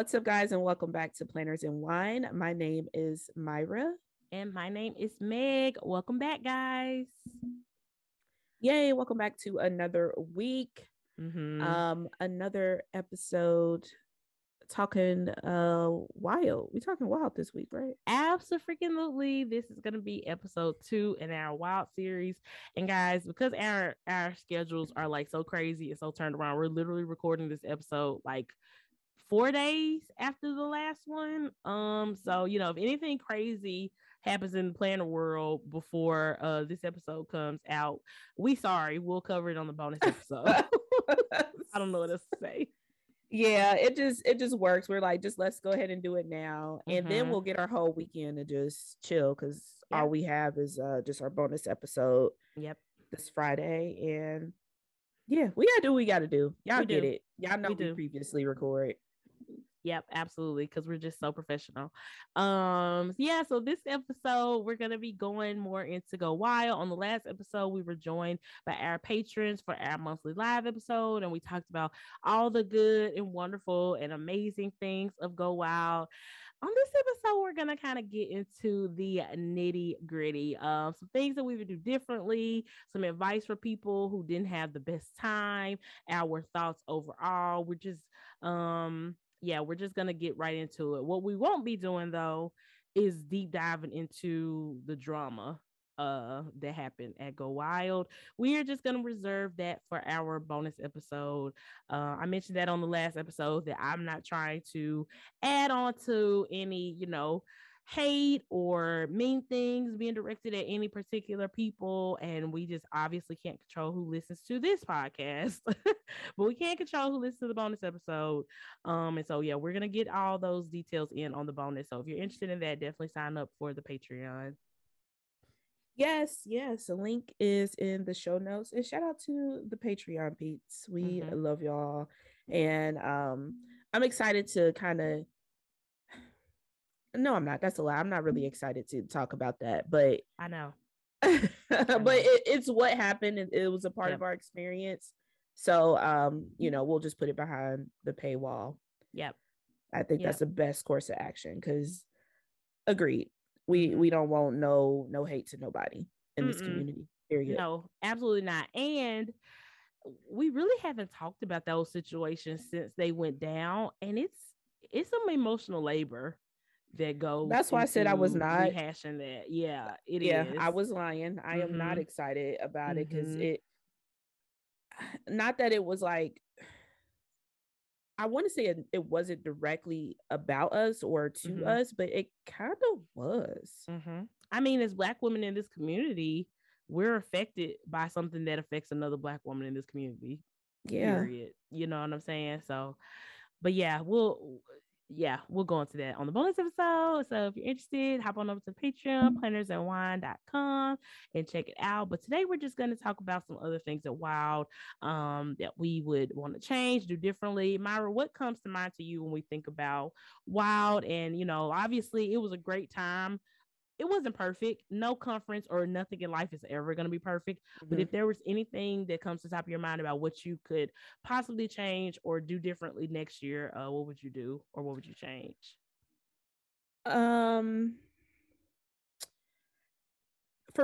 What's up, guys, and welcome back to Planners and Wine. My name is Myra. And my name is Meg. Welcome back, guys. Yay, welcome back to another week. Another episode talking wild. We're talking wild this week, right? Absolutely. This is going to be episode 2 in our wild series. And guys, because our schedules are like so crazy and so turned around, we're literally recording this episode like 4 days after the last one. So, you know, if anything crazy happens in the planner world before this episode comes out, we'll cover it on the bonus episode. I don't know what else to say. Yeah, it just works. We're like, just let's go ahead and do it now, and then we'll get our whole weekend to just chill, because all we have is just our bonus episode this Friday. And yeah, we gotta do what we gotta do. Y'all get it. Y'all know we previously record. Yep, absolutely, because we're just so professional. So this episode, we're going to be going more into Go Wild. On the last episode, we were joined by our patrons for our monthly live episode, and we talked about all the good and wonderful and amazing things of Go Wild. On this episode, we're going to kind of get into the nitty-gritty of some things that we would do differently, some advice for people who didn't have the best time, our thoughts overall. We're just... we're just going to get right into it. What we won't be doing, though, is deep diving into the drama that happened at Go Wild. We are just going to reserve that for our bonus episode. I mentioned that on the last episode that I'm not trying to add on to any, hate or mean things being directed at any particular people, and we just obviously can't control who listens to this podcast but we can't control who listens to the bonus episode, and so we're gonna get all those details in on the bonus. So if you're interested in that, definitely sign up for the Patreon. Yes, the link is in the show notes, and shout out to the Patreon peeps. We love y'all, and I'm excited to kind of... No, I'm not. That's a lie. I'm not really excited to talk about that, but I know. But it's what happened, and it was a part of our experience. So, we'll just put it behind the paywall. Yep. I think that's the best course of action, because agreed. We don't want no hate to nobody in this community. Period. No, absolutely not. And we really haven't talked about those situations since they went down, and it's some emotional labor that goes... That's why I said I was not rehashing that. Yeah, it is. I was lying. I am not excited about it, because it... Not that it was like... I want to say it wasn't directly about us or to us, but it kind of was. I mean, as Black women in this community, we're affected by something that affects another Black woman in this community. Yeah. Period. You know what I'm saying? So, but we'll go into that on the bonus episode. So if you're interested, hop on over to Patreon, plannersandwine.com, and check it out. But today we're just going to talk about some other things at Wild that we would want to change, do differently. Myra, what comes to mind to you when we think about Wild? And, obviously it was a great time. It wasn't perfect. No conference or nothing in life is ever going to be perfect. But if there was anything that comes to the top of your mind about what you could possibly change or do differently next year, what would you do, or what would you change? For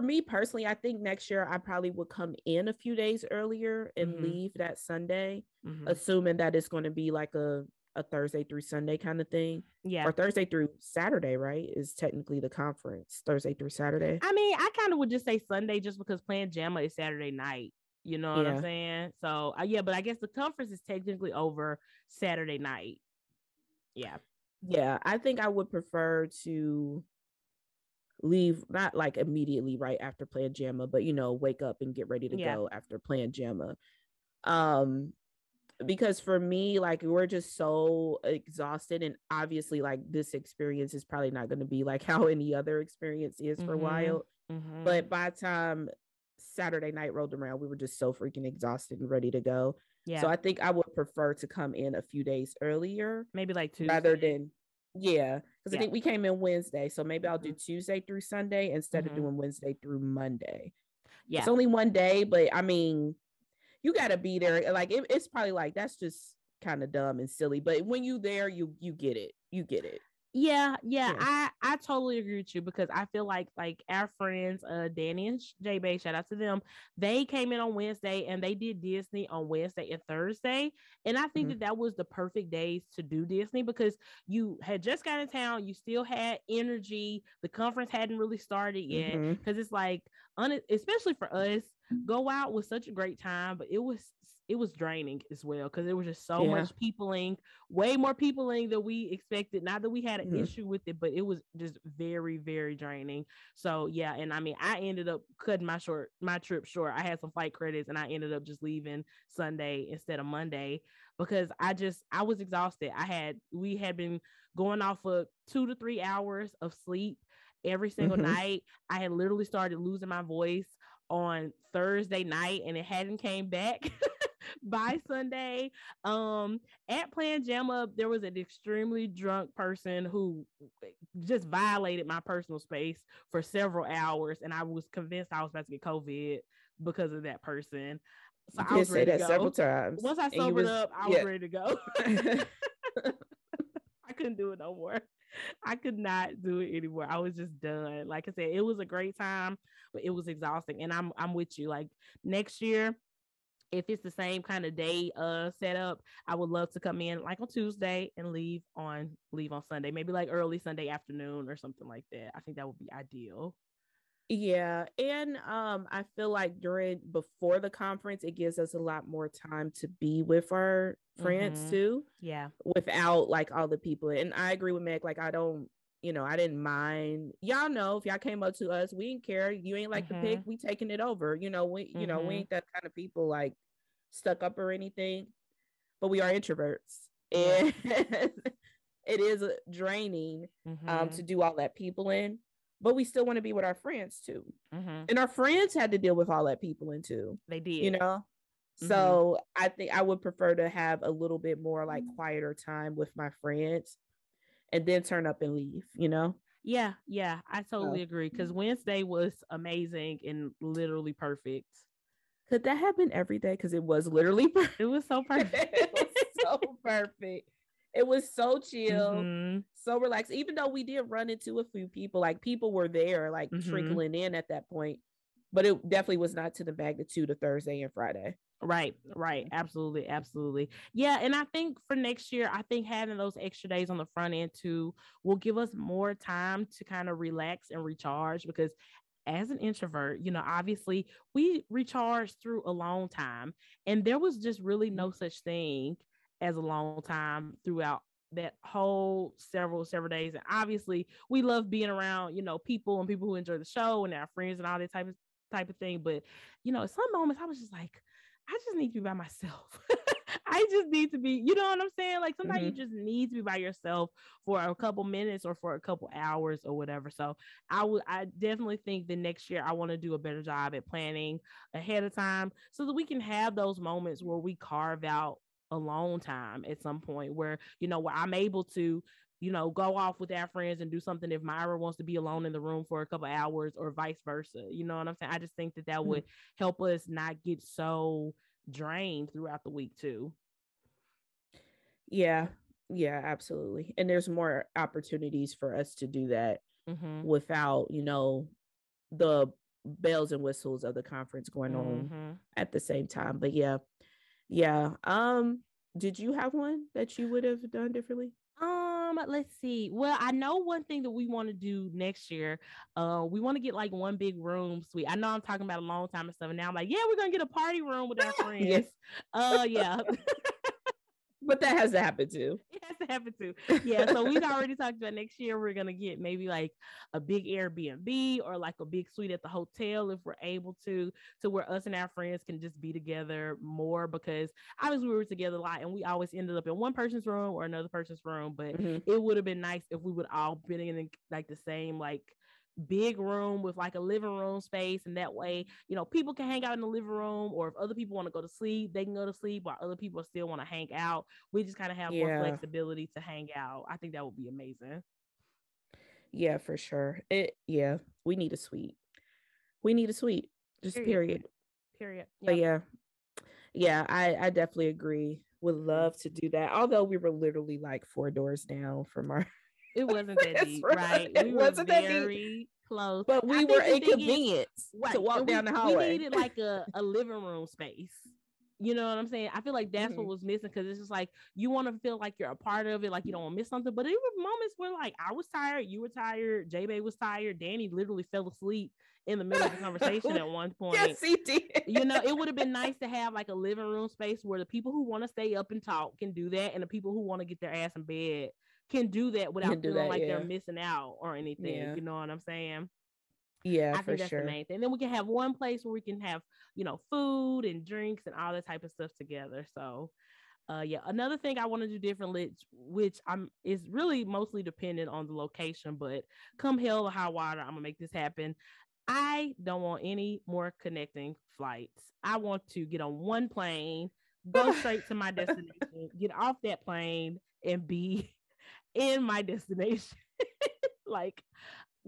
me personally, I think next year I probably would come in a few days earlier and leave that Sunday, assuming that it's going to be like a Thursday through Sunday kind of thing. Yeah. Or Thursday through Saturday, right? Is technically the conference. Thursday through Saturday. I mean, I kind of would just say Sunday, just because PlanJamma is Saturday night. You know what I'm saying? So, but I guess the conference is technically over Saturday night. Yeah. Yeah. I think I would prefer to leave, not like immediately right after PlanJamma, but, wake up and get ready to go after PlanJamma. Because for me, like, we're just so exhausted, and obviously, like, this experience is probably not going to be like how any other experience is for Wild. But by the time Saturday night rolled around, we were just so freaking exhausted and ready to go. Yeah. So I think I would prefer to come in a few days earlier, maybe like Tuesday, rather than because I think we came in Wednesday, so maybe I'll do Tuesday through Sunday instead of doing Wednesday through Monday. Yeah, it's only one day, but I mean, you got to be there. Like, it's probably like, that's just kind of dumb and silly, but when you there, you get it. You get it. Yeah. I totally agree with you, because I feel like our friends, Danny and J-Bay, shout out to them. They came in on Wednesday and they did Disney on Wednesday and Thursday. And I think that was the perfect days to do Disney, because you had just got in town. You still had energy. The conference hadn't really started yet, because it's like, especially for us, Go Out was such a great time, but it was draining as well, because there was just so much peopling, way more peopling than we expected. Not that we had an issue with it, but it was just very, very draining. So yeah, and I mean, I ended up cutting my trip short. I had some flight credits and I ended up just leaving Sunday instead of Monday, because I was exhausted. We had been going off of 2 to 3 hours of sleep every single night. I had literally started losing my voice on Thursday night, and it hadn't came back by Sunday. At PlanJamma, there was an extremely drunk person who just violated my personal space for several hours, and I was convinced I was about to get COVID because of that person. So I was ready to go. Several times. Once I sobered up, I was ready to go. I couldn't do it no more. I could not do it anymore. I was just done. Like I said, it was a great time, but it was exhausting. And I'm with you. Like next year, if it's the same kind of day setup, I would love to come in like on Tuesday and leave on Sunday, maybe like early Sunday afternoon or something like that. I think that would be ideal. Yeah. And I feel like before the conference, it gives us a lot more time to be with our friends too. Yeah. Without like all the people. And I agree with Meg. Like, I didn't mind. Y'all know if y'all came up to us, we didn't care. You ain't like the pig, we taking it over. You know, we ain't that kind of people, like stuck up or anything, but we are introverts. And it is draining to do all that people in. But we still want to be with our friends too. And our friends had to deal with all that people in too. They did. You know? So I think I would prefer to have a little bit more like quieter time with my friends and then turn up and leave, you know? Yeah. Yeah. I totally agree. Cause Wednesday was amazing and literally perfect. Could that happen every day? Cause it was literally perfect. It was so perfect. It was so perfect. It was so chill, so relaxed, even though we did run into a few people, like people were there, like trickling in at that point, but it definitely was not to the magnitude of Thursday and Friday. Right. Absolutely. Absolutely. Yeah. And I think for next year, I think having those extra days on the front end too will give us more time to kind of relax and recharge, because as an introvert, you know, obviously we recharge through a long time, and there was just really no such thing as a long time throughout that whole several days. And obviously we love being around, you know, people and people who enjoy the show and our friends and all that type of thing. But, you know, at some moments I was just like, I just need to be by myself. I just need to be, you know what I'm saying? Like sometimes you just need to be by yourself for a couple minutes or for a couple hours or whatever. So I definitely think the next year I want to do a better job at planning ahead of time so that we can have those moments where we carve out alone time at some point where, you know, where I'm able to, you know, go off with our friends and do something if Myra wants to be alone in the room for a couple hours or vice versa. You know what I'm saying? I just think that would help us not get so drained throughout the week too. Yeah, absolutely. And there's more opportunities for us to do that without, you know, the bells and whistles of the conference going on at the same time. But yeah. Did you have one that you would have done differently? Let's see. Well, I know one thing that we want to do next year. We want to get like one big room suite. I know I'm talking about a long time and stuff, and now I'm like, yeah, we're gonna get a party room with our friends. Yes. Yeah. But that has to happen too. It has to happen too. Yeah. So we've already talked about next year. We're gonna get maybe like a big Airbnb or like a big suite at the hotel if we're able to where us and our friends can just be together more, because obviously we were together a lot and we always ended up in one person's room or another person's room. But it would have been nice if we would all been in like the same like big room with like a living room space, and that way, you know, people can hang out in the living room, or if other people want to go to sleep, they can go to sleep, while other people still want to hang out. We just kind of have more flexibility to hang out. I think that would be amazing. Yeah, for sure. We need a suite. Just period. Yep. But yeah, I definitely agree Would love to do that. Although we were literally like 4 doors down from our. It wasn't that deep, right? It wasn't that deep. Close, but we were inconvenienced to walk down the hallway. We needed like a living room space. You know what I'm saying? I feel like that's what was missing, because it's just like you want to feel like you're a part of it, like you don't want to miss something. But there were moments where like I was tired, you were tired, J-Bay was tired, Danny literally fell asleep in the middle of the conversation at one point. Yes, he did. You know, it would have been nice to have like a living room space where the people who want to stay up and talk can do that, and the people who want to get their ass in bed can do that without feeling like they're missing out or anything. Yeah. You know what I'm saying? Yeah, I think for that's sure. The main thing. And then we can have one place where we can have, you know, food and drinks and all that type of stuff together. So, yeah, another thing I want to do differently, which is really mostly dependent on the location, but come hell or high water, I'm gonna make this happen. I don't want any more connecting flights. I want to get on one plane, go straight to my destination, get off that plane, and be in my destination. Like,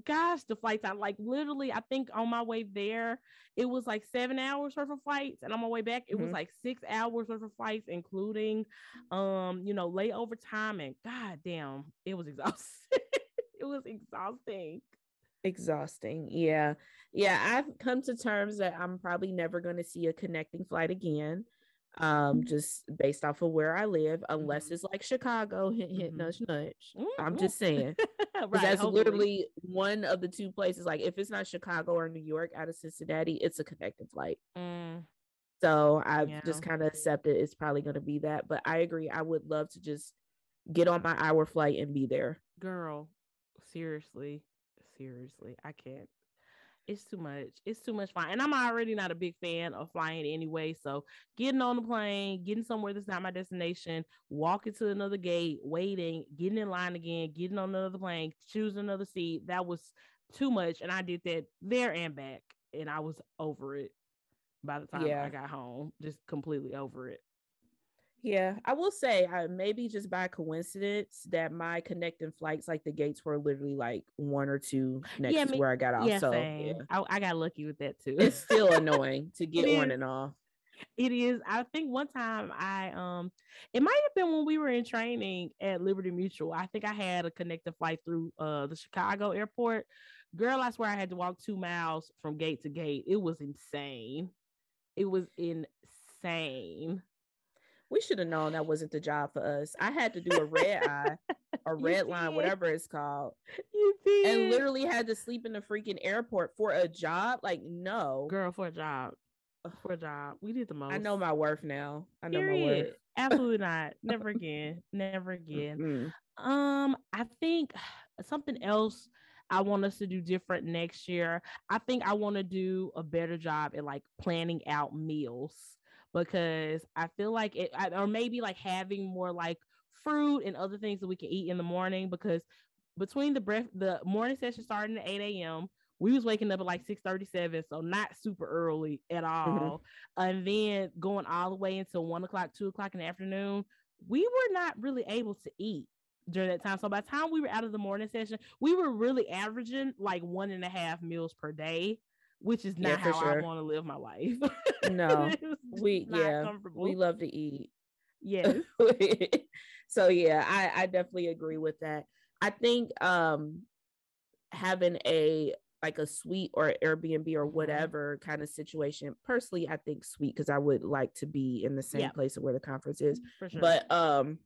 gosh, the flights, I like literally, I think on my way there, it was like 7 hours worth of flights. And on my way back, it was like 6 hours worth of flights, including, you know, layover time. And goddamn, it was exhausting. It was exhausting. Exhausting. Yeah. Yeah. I've come to terms that I'm probably never going to see a connecting flight again. Just based off of where I live, unless it's like Chicago, hit, nudge, nudge. I'm just saying. Right, that's hopefully. Literally one of the two places. Like if it's not Chicago or New York, out of Cincinnati, it's a connecting flight. So I've just kind of accepted it's probably going to be that. But I agree. I would love to just get on my hour flight and be there. Girl, seriously, I can't. It's too much. It's too much flying. And I'm already not a big fan of flying anyway. So getting on the plane, getting somewhere that's not my destination, walking to another gate, waiting, getting in line again, getting on another plane, choosing another seat. That was too much. And I did that there and back. And I was over it by the time I got home, just completely over it. Yeah, I will say maybe just by coincidence that my connecting flights, like the gates were literally like 1 or 2 next to where I got off. Yeah, so yeah. I got lucky with that too. It's still annoying to get on and off. It is. I think one time it might have been when we were in training at Liberty Mutual. I think I had a connecting flight through the Chicago airport. Girl, I swear I had to walk 2 miles from gate to gate. It was insane. It was insane. We should have known that wasn't the job for us. I had to do a red eye, a red line, whatever it's called. You did. And literally had to sleep in the freaking airport for a job. Like, no. Girl, for a job. For a job. We did the most. I know my worth now. I know my worth. Absolutely not. Never again. Never again. Mm-hmm. I think something else I want us to do different next year. I think I want to do a better job at like planning out meals. Because I feel like it, or maybe like having more like fruit and other things that we can eat in the morning, because between the morning session starting at 8 a.m., we was waking up at like 6:37, so not super early at all. And then going all the way until 1 o'clock, 2 o'clock in the afternoon, we were not really able to eat during that time. So by the time we were out of the morning session, we were really averaging like 1.5 meals per day, which is not how I want to live my life. No, we love to eat. Yes. So yeah, I definitely agree with that. I think having a suite or Airbnb or whatever kind of situation, personally, I think suite, because I would like to be in the same place where the conference is. For sure. But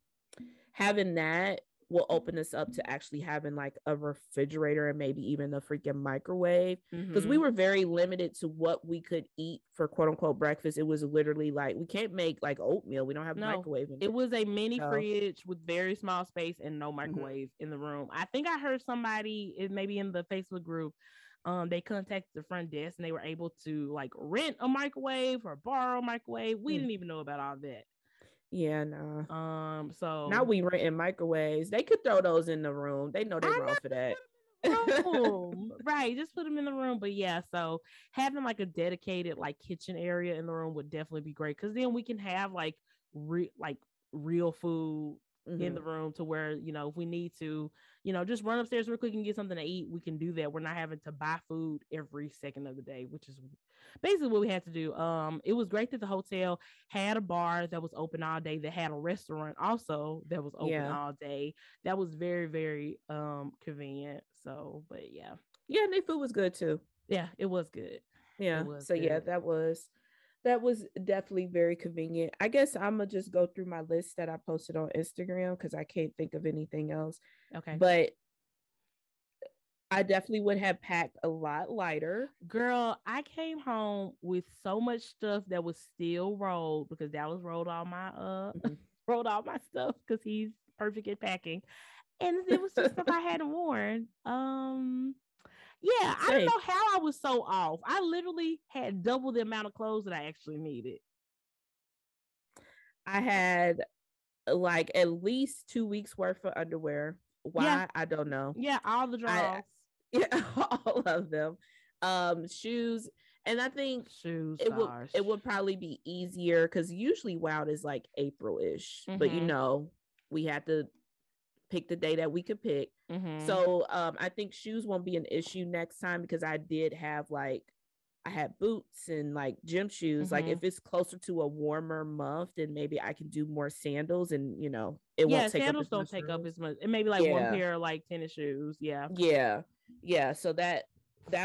having that will open us up to actually having like a refrigerator and maybe even a freaking microwave, because we were very limited to what we could eat for quote unquote breakfast. It was literally like, we can't make like oatmeal. We don't have a microwave. It was a mini fridge with very small space and no microwave in the room. I think I heard somebody, maybe in the Facebook group, they contacted the front desk and they were able to like rent a microwave or borrow a microwave. We didn't even know about all that. Yeah, no. So now we renting microwaves. They could throw those in the room. They know they're wrong for that. Right, just put them in the room. But yeah, so having like a dedicated like kitchen area in the room would definitely be great, because then we can have like real food in the room, to where, you know, if we need to, you know, just run upstairs real quick and get something to eat, we can do that. We're not having to buy food every second of the day, which is basically what we had to do. It was great that the hotel had a bar that was open all day, that had a restaurant also that was open all day. That was very, very convenient. So, but yeah. Yeah, and their food was good too. Yeah, it was good. Yeah. Was so good. Yeah, that was definitely very convenient. I guess I'm gonna just go through my list that I posted on Instagram because I can't think of anything else. Okay. But I definitely would have packed a lot lighter. Girl, I came home with so much stuff that was still rolled because that was rolled all my rolled all my stuff because he's perfect at packing. And it was just stuff I hadn't worn. Yeah, I don't know how I was so off. I literally had double the amount of clothes that I actually needed. I had like at least 2 weeks worth of underwear. Why? Yeah. I don't know. Yeah, all the drawers. All of them. Shoes. And I think shoes. It would probably be easier because usually Wild is like April-ish. Mm-hmm. But you know, we had to pick the day that we could pick. Mm-hmm. So I think shoes won't be an issue next time because I did have like, I had boots and like gym shoes. Mm-hmm. Like if it's closer to a warmer month, then maybe I can do more sandals and, you know, it won't take sandals up as much. Sandals don't take up as much. It may be like one pair of like tennis shoes. Yeah. Yeah. Yeah. So that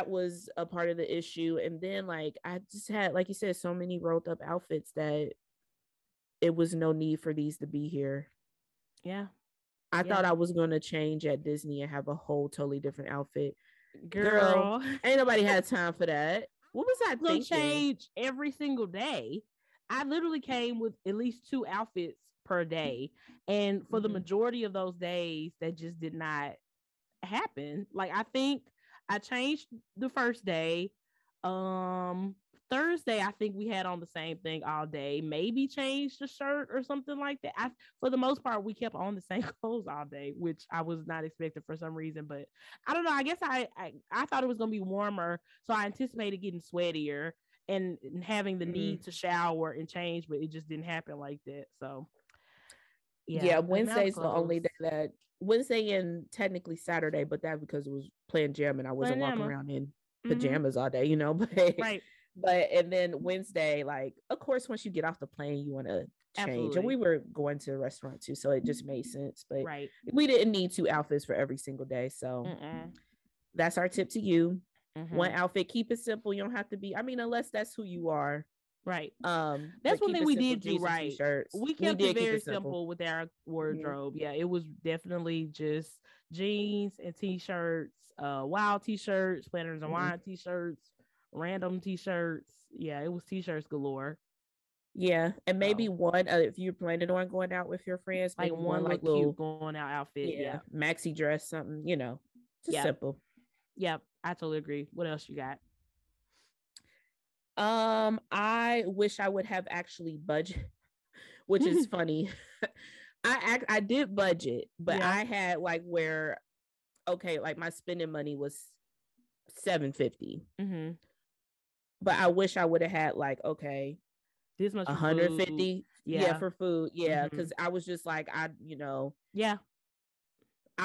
was a part of the issue. And then like, I just had, like you said, so many rolled up outfits that it was no need for these to be here. Yeah. I thought I was going to change at Disney and have a whole totally different outfit. Girl, ain't nobody had time for that. What was I thinking? Change every single day. I literally came with at least 2 outfits per day. And for the majority of those days, that just did not happen. Like, I think I changed the first day. Thursday, I think we had on the same thing all day. Maybe changed the shirt or something like that. For the most part, we kept on the same clothes all day, which I was not expecting for some reason. But I don't know. I guess I thought it was going to be warmer, so I anticipated getting sweatier and having the need to shower and change, but it just didn't happen like that. So, yeah Wednesday's the only day that Wednesday and technically Saturday, but that because it was PlanJamma and I wasn't walking around in pajamas all day, you know, but right. But and then Wednesday, like of course, once you get off the plane, you want to change. Absolutely. And we were going to a restaurant too, so it just made sense. But we didn't need 2 outfits for every single day, so that's our tip to you. One outfit, keep it simple. You don't have to be. I mean, unless that's who you are, right? That's one thing we did do right. We kept it very simple with our wardrobe. Yeah, it was definitely just jeans and t-shirts, Wild t-shirts, Planners and Wine t-shirts. Random t-shirts. Yeah, it was t-shirts galore. Yeah, and maybe one if you're planning on going out with your friends, like one like little going out outfit. Yeah, maxi dress, something, you know, just simple. Yep, I totally agree. What else you got? I wish I would have actually budget, which is funny. I did budget, but I had like where like my spending money was $750. But I wish I would have had like, this much $150 for food. Yeah. Cause I was just like, I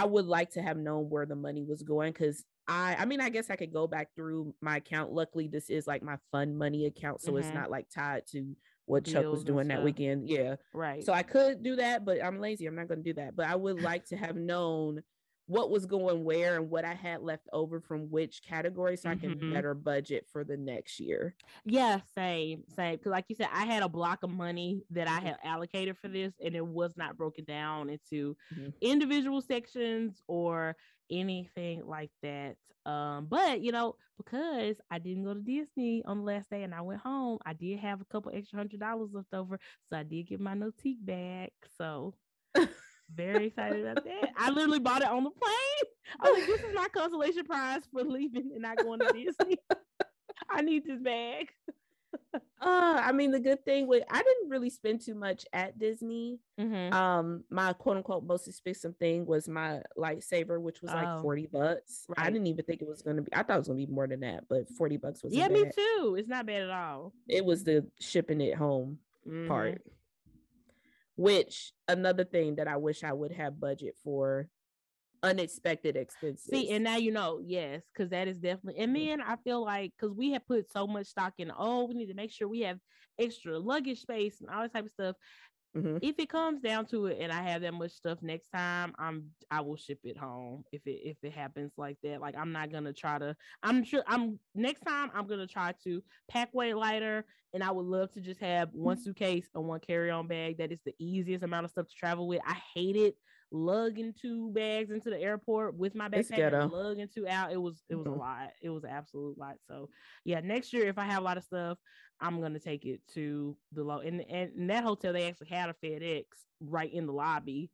would like to have known where the money was going. Cause I mean, I guess I could go back through my account. Luckily, this is like my fun money account. So it's not like tied to what Chuck was doing that weekend. Yeah. Right. So I could do that, but I'm lazy. I'm not going to do that. But I would like to have known what was going where and what I had left over from which category so I can better budget for the next year. Yeah, same. Because like you said, I had a block of money that I had allocated for this and it was not broken down into individual sections or anything like that. But, you know, because I didn't go to Disney on the last day and I went home, I did have a couple extra $100 left over. So I did get my Notee back. So... very excited about that. I literally bought it on the plane. I was like, this is my consolation prize for leaving and not going to Disney. I need this bag. I mean, the good thing with I didn't really spend too much at Disney. My quote unquote most expensive thing was my lightsaber, which was like $40. Right. I didn't even think it was gonna be. I thought it was gonna be more than that, but $40 was me too. It's not bad at all. It was the shipping it home part. Which another thing that I wish I would have budget for unexpected expenses. See, and now you know, yes, because that is definitely. And then I feel like, because we have put so much stock in, oh, we need to make sure we have extra luggage space and all that type of stuff. Mm-hmm. If it comes down to it, and I have that much stuff next time, I will ship it home. If it happens like that, like I'm not gonna try to. I'm sure next time I'm gonna try to pack weight lighter, and I would love to just have one suitcase and one carry-on bag. That is the easiest amount of stuff to travel with. I hate it lugging 2 bags into the airport with my backpack and lugging 2 out. It was mm-hmm. a lot. It was an absolute lot. So yeah, next year if I have a lot of stuff, I'm gonna take it to the low. And that hotel, they actually had a FedEx right in the lobby.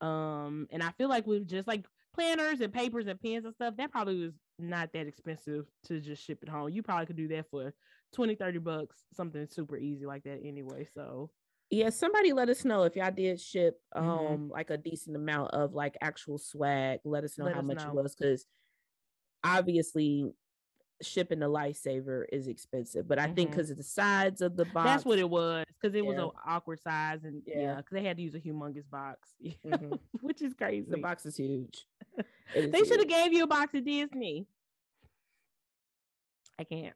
And I feel like with just like planners and papers and pens and stuff, that probably was not that expensive to just ship it home. You probably could do that for $20-$30, something super easy like that anyway. So yeah, somebody let us know if y'all did ship mm-hmm. like a decent amount of like actual swag. Let us know how much it was, because obviously shipping a lifesaver is expensive, but I mm-hmm. think because of the sides of the box, that's what it was, because it was an awkward size, and because they had to use a humongous box, mm-hmm. which is crazy. The box is huge. They should have gave you a box at Disney. I can't.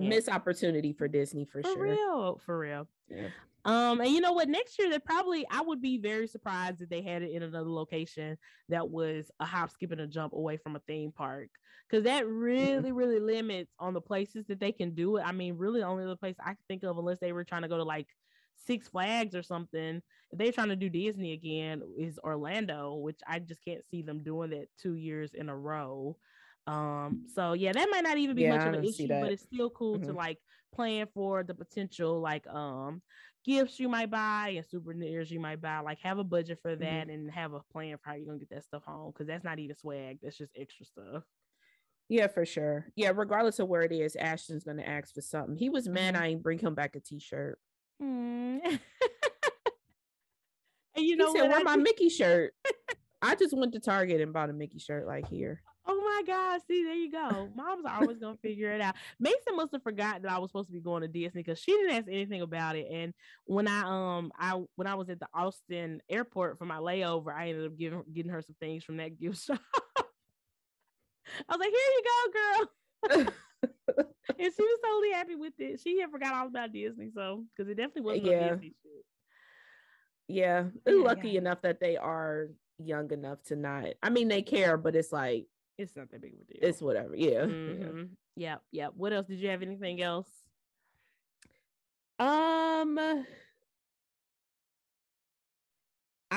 Miss opportunity for Disney for sure. For real. Yeah. And you know what? Next year, I would be very surprised if they had it in another location that was a hop, skip, and a jump away from a theme park, because that really, really limits on the places that they can do it. I mean, really, the only other place I can think of, unless they were trying to go to like Six Flags or something, if they're trying to do Disney again, is Orlando, which I just can't see them doing that 2 years in a row. So yeah, that might not even be much of an issue, but it's still cool mm-hmm. to like plan for the potential, like gifts you might buy and souvenirs you might buy. Like have a budget for that mm-hmm. and have a plan for how you're gonna get that stuff home, because that's not even swag, that's just extra stuff. Yeah, for sure. Yeah, regardless of where it is, Ashton's gonna ask for something. He was mad I ain't bring him back a t-shirt. And you know, he said, "Why my Mickey shirt?" I just went to Target and bought a Mickey shirt like here. Oh my God, see, there you go. Mom's always gonna figure it out. Mason must have forgotten that I was supposed to be going to Disney, because she didn't ask anything about it. And when I was at the Austin airport for my layover, I ended up getting her some things from that gift shop. I was like, "Here you go, girl." And she was totally happy with it. She had forgot all about Disney, so, because it definitely wasn't Disney shit. Yeah, they're lucky enough that they are young enough to not, I mean, they care, but it's like, it's not that big of a deal. It's whatever. Yeah. Mm-hmm. Yeah. What else? Did you have anything else? I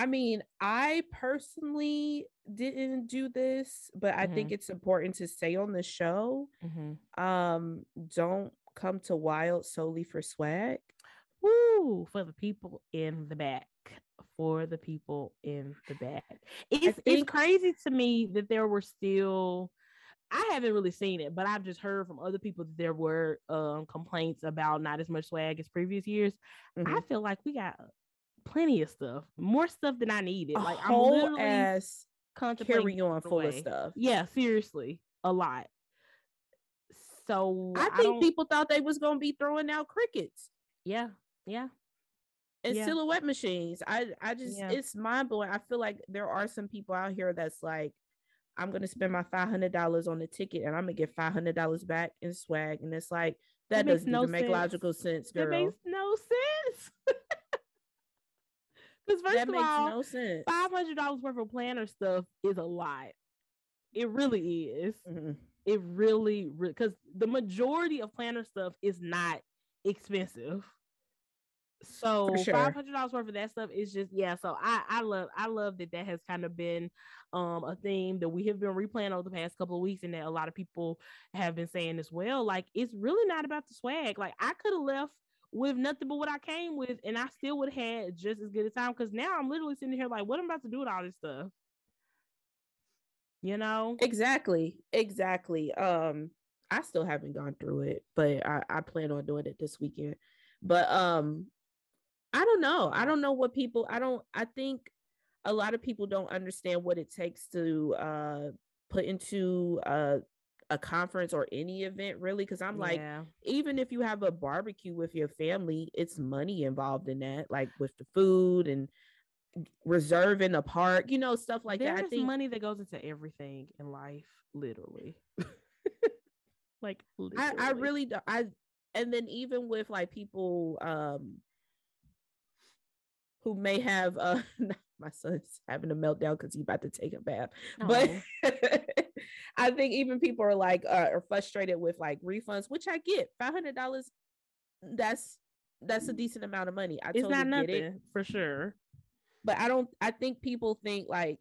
mean, I personally didn't do this, but I mm-hmm. think it's important to say on the show, mm-hmm. Don't come to Wild solely for swag. Woo! For the people in the back. It's crazy to me that there were still, I haven't really seen it, but I've just heard from other people that there were complaints about not as much swag as previous years. Mm-hmm. I feel like we got plenty of stuff, more stuff than I needed. Like I'm literally ass carry on full of stuff. Yeah, seriously, a lot. So I think people thought they was gonna be throwing out crickets. Yeah. And silhouette machines. I just, it's mind blowing. I feel like there are some people out here that's like, I'm going to spend my $500 on the ticket and I'm going to get $500 back in swag. And it's like, that doesn't even make logical sense, girl. That makes no sense. Because first of all, $500 worth of planner stuff is a lot. It really is. Mm-hmm. It really, because the majority of planner stuff is not expensive. So sure. $500 worth of that stuff is just so I love that has kind of been a theme that we have been replaying over the past couple of weeks, and that a lot of people have been saying as well, like it's really not about the swag. Like I could have left with nothing but what I came with and I still would have had just as good a time, because now I'm literally sitting here like, what am I about to do with all this stuff, you know? Exactly. I still haven't gone through it, but I plan on doing it this weekend. But I don't know what people, I think a lot of people don't understand what it takes to put into a conference or any event, really, because I'm like, even if you have a barbecue with your family, it's money involved in that, like with the food and reserving a park, you know, stuff like that. There's money that goes into everything in life, literally. Like, literally. I really don't. And then even with like people who may have my son's having a meltdown because he's about to take a bath. Aww. But I think even people are like are frustrated with like refunds, which I get. $500, that's a decent amount of money. I totally get it. It's not nothing for sure. But I think people think like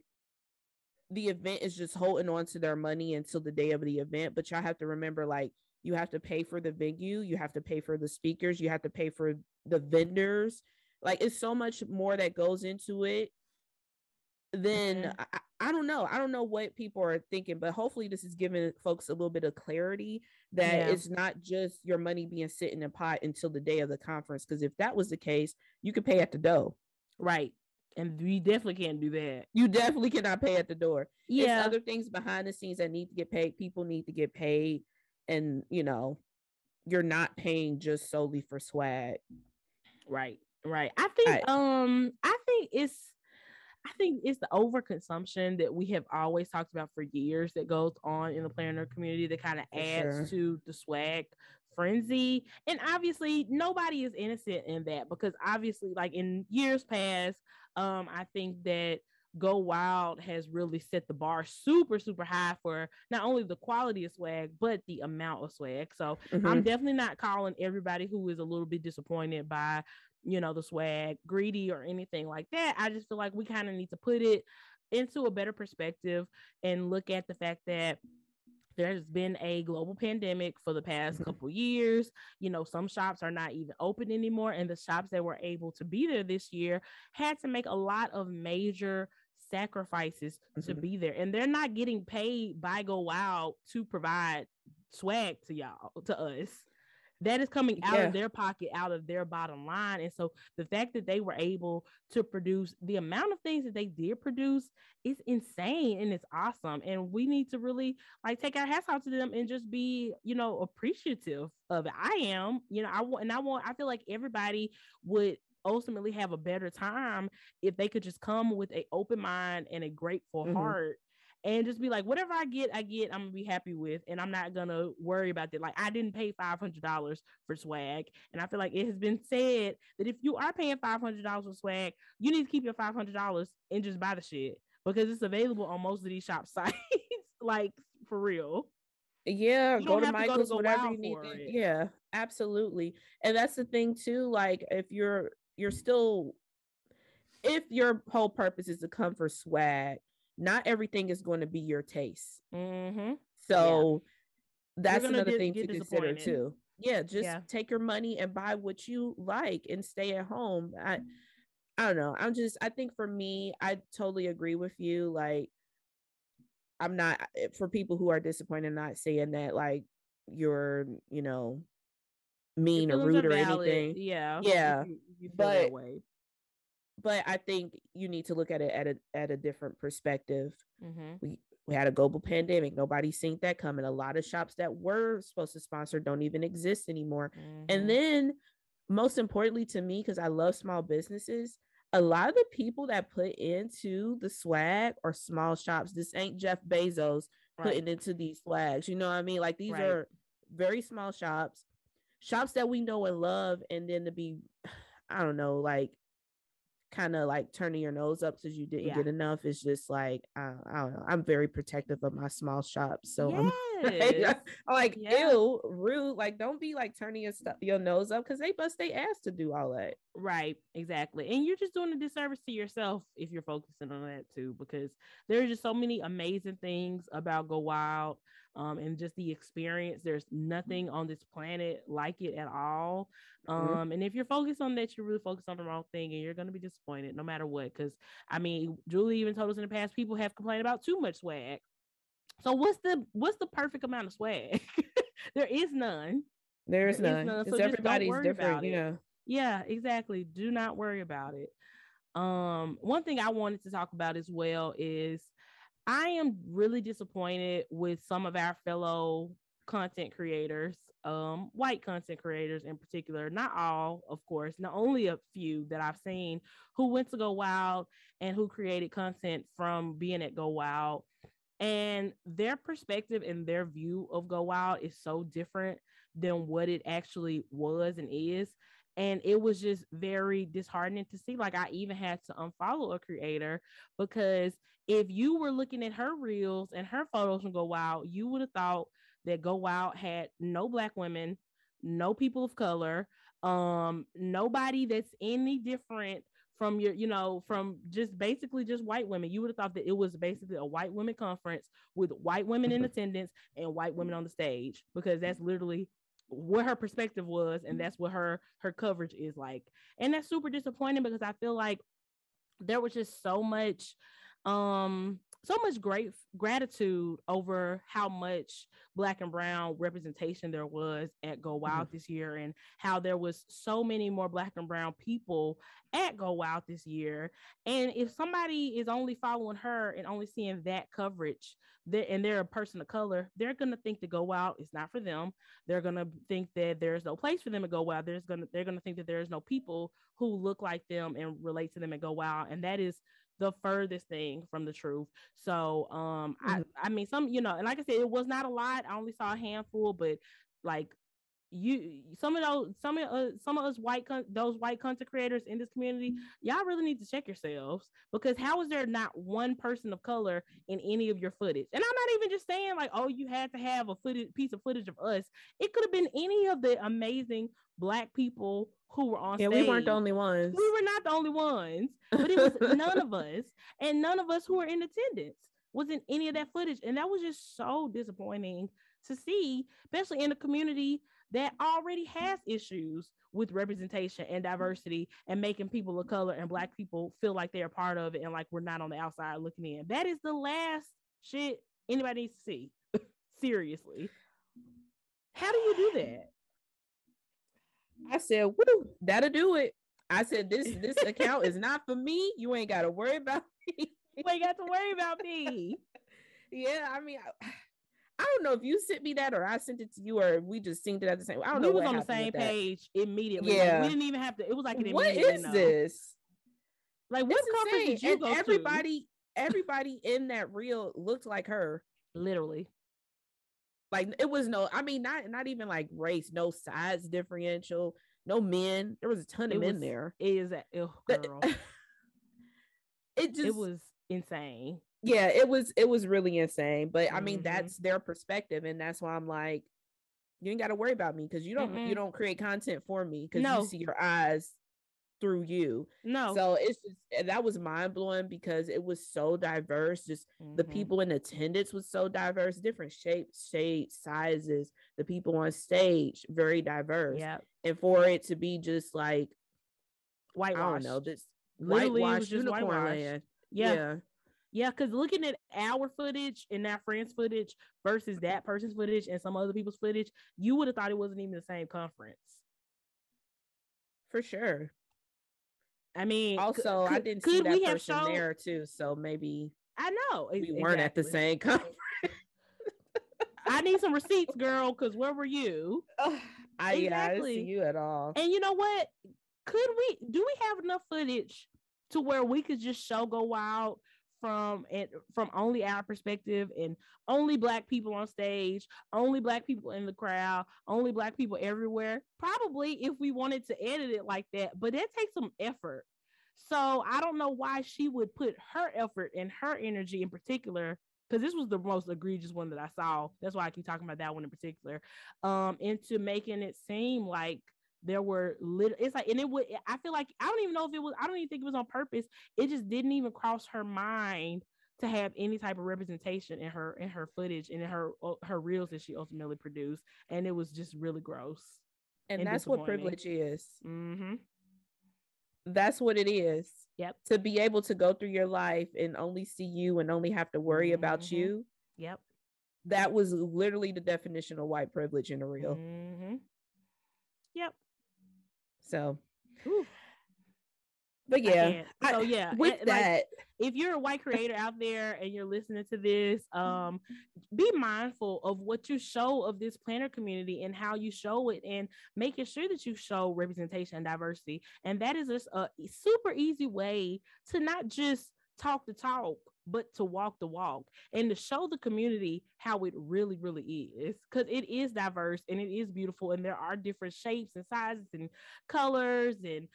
the event is just holding on to their money until the day of the event. But y'all have to remember, like, you have to pay for the venue, you have to pay for the speakers, you have to pay for the vendors. Like, it's so much more that goes into it. Then I don't know. I don't know what people are thinking, but hopefully this is giving folks a little bit of clarity that it's not just your money being sitting in a pot until the day of the conference. Because if that was the case, you could pay at the door. Right. And we definitely can't do that. You definitely cannot pay at the door. Yeah. There's other things behind the scenes that need to get paid. People need to get paid. And, you know, you're not paying just solely for swag. Right. Right. I think it's the overconsumption that we have always talked about for years that goes on in the planner community that kind of adds to the swag frenzy. And obviously nobody is innocent in that, because obviously, like, in years past, I think that Go Wild has really set the bar super, super high for not only the quality of swag, but the amount of swag. So I'm definitely not calling everybody who is a little bit disappointed by, you know, the swag greedy or anything like that. I just feel like we kind of need to put it into a better perspective and look at the fact that there's been a global pandemic for the past couple years. You know, some shops are not even open anymore, and the shops that were able to be there this year had to make a lot of major sacrifices to be there, and they're not getting paid by Go Wild to provide swag to y'all, to us. That is coming out of their pocket, out of their bottom line. And so the fact that they were able to produce the amount of things that they did produce is insane, and it's awesome. And we need to really, like, take our hats off to them and just be, you know, appreciative of it. I am, you know, I feel like everybody would ultimately have a better time if they could just come with an open mind and a grateful heart. And just be like, whatever I get, I'm going to be happy with. And I'm not going to worry about that. Like, I didn't pay $500 for swag. And I feel like it has been said that if you are paying $500 for swag, you need to keep your $500 and just buy the shit, because it's available on most of these shop sites. Like, for real. Yeah. Go to Michael's, whatever you need. Yeah, absolutely. And that's the thing too. Like, if you're still, if your whole purpose is to come for swag, not everything is going to be your taste. So that's another thing to consider too. Yeah, just take your money and buy what you like and stay at home. I don't know. I think for me, I totally agree with you. Like, I'm not, for people who are disappointed, not saying that like you're, you know, mean or rude or anything. Yeah. Yeah. You feel that way. But I think you need to look at it at a different perspective. We had a global pandemic. Nobody seen that coming. A lot of shops that were supposed to sponsor don't even exist anymore. And then most importantly to me, because I love small businesses, a lot of the people that put into the swag are small shops. This ain't Jeff Bezos putting into these flags. You know what I mean? Like, these are very small shops that we know and love. And then to be, I don't know, like, kind of like turning your nose up because you didn't get enough. It's just like, I don't know. I'm very protective of my small shops. So I'm like, ew, rude. Like, don't be like turning your nose up, because they bust their ass to do all that. Right. Exactly. And you're just doing a disservice to yourself if you're focusing on that too, because there's just so many amazing things about Go Wild. And just the experience, there's nothing on this planet like it at all. And if you're focused on that, you're really focused on the wrong thing, and you're going to be disappointed no matter what. Because, I mean, Julie even told us in the past, people have complained about too much swag. So what's the perfect amount of swag? There is none. There is none. So everybody's different. Yeah, exactly. Do not worry about it. One thing I wanted to talk about as well is I am really disappointed with some of our fellow content creators, white content creators in particular, not all, of course, not only a few that I've seen who went to Go Wild and who created content from being at Go Wild. And their perspective and their view of Go Wild is so different than what it actually was and is. And it was just very disheartening to see. Like, I even had to unfollow a creator because if you were looking at her reels and her photos from Go Wild, you would have thought that Go Wild had no Black women, no people of color, nobody that's any different from your, you know, from just basically just white women. You would have thought that it was basically a white women conference with white women in attendance and white women on the stage, because that's literally what her perspective was, and that's what her coverage is like. And that's super disappointing, because I feel like there was just so much great gratitude over how much Black and brown representation there was at Go Wild this year, and how there was so many more Black and brown people at Go Wild this year. And if somebody is only following her and only seeing that coverage, and they're a person of color, they're going to think that Go Wild is not for them. They're going to think that there's no place for them at Go Wild. They're going to think that there's no people who look like them and relate to them at Go Wild. And that is the furthest thing from the truth. So, I mean, some, you know, and like I said, it was not a lot. I only saw a handful, but like you, some of us those white content creators in this community, y'all really need to check yourselves, because how is there not one person of color in any of your footage? And I'm not even just saying like, oh, you had to have a piece of footage of us. It could have been any of the amazing Black people who were on stage. Yeah, we weren't the only ones. We were not the only ones, but it was none of us, and none of us who were in attendance was in any of that footage. And that was just so disappointing to see, especially in a community that already has issues with representation and diversity and making people of color and Black people feel like they're a part of it and like we're not on the outside looking in. That is the last shit anybody needs to see. Seriously. How do you do that? I said, woo, that'll do it. I said, this account is not for me. You ain't got to worry about me. You ain't got to worry about me. Yeah, I mean... I don't know if you sent me that or I sent it to you, or we just synced it at the same. I don't know. We was on the same page immediately. Yeah, like, we didn't even have to. It was like an what is this? Like, what conference did you go to? Everybody in that reel looked like her. Literally, like it was no. I mean, not even like race. No size differential. No men. There was a ton of men there. It is that girl. It was insane. Yeah, it was really insane. But I mean, that's their perspective. And that's why I'm like, you ain't got to worry about me, because you don't create content for me, because you see your eyes through you. No. So it's just, that was mind blowing, because it was so diverse. Just the people in attendance was so diverse, different shapes, shades, sizes, the people on stage, very diverse. Yeah. And for it to be just like whitewashed. I don't know, this whitewashed unicorn land. Yeah. Yeah, because looking at our footage and our friend's footage versus that person's footage and some other people's footage, you would have thought it wasn't even the same conference. For sure. I mean, also, I didn't see that person there too, so maybe I know we weren't at the same conference. I need some receipts, girl, because where were you? Oh, I didn't see you at all. And you know what? Do we have enough footage to where we could just show Go Wild from only our perspective, and only Black people on stage, only Black people in the crowd, only Black people everywhere? Probably, if we wanted to edit it like that, but that takes some effort. So I don't know why she would put her effort and her energy in particular, because this was the most egregious one that I saw. That's why I keep talking about that one in particular, into making it seem like there were little, it's like, and it would, I feel like, I don't even know if it was, I don't even think it was on purpose. It just didn't even cross her mind to have any type of representation in her footage and in her reels that she ultimately produced. And it was just really gross. And that's what privilege is. Mm-hmm. That's what it is. Yep. To be able to go through your life and only see you and only have to worry about you. Yep. That was literally the definition of white privilege in a reel. Mm-hmm. Yep. So, But yeah, so yeah, with that, if you're a white creator out there and you're listening to this, be mindful of what you show of this planner community and how you show it, and making sure that you show representation and diversity. And that is just a super easy way to not just talk the talk, but to walk the walk and to show the community how it really, really is, because it is diverse and it is beautiful. And there are different shapes and sizes and colors and,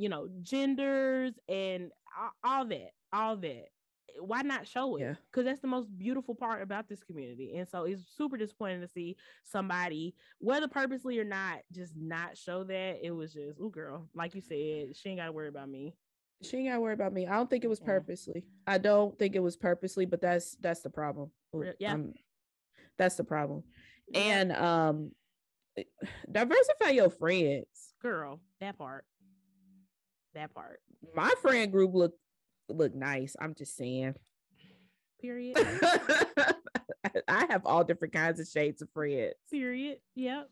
you know, genders and all that. Why not show it? Because that's the most beautiful part about this community. And so it's super disappointing to see somebody, whether purposely or not, just not show that. It was just, oh, girl, like you said, she ain't got to worry about me. She ain't gotta worry about me. I don't think it was purposely. I don't think it was purposely, but that's the problem. Yeah, that's the problem. And diversify your friends, girl. That part. My friend group look nice. I'm just saying. Period. I have all different kinds of shades of friends. Period. Yep.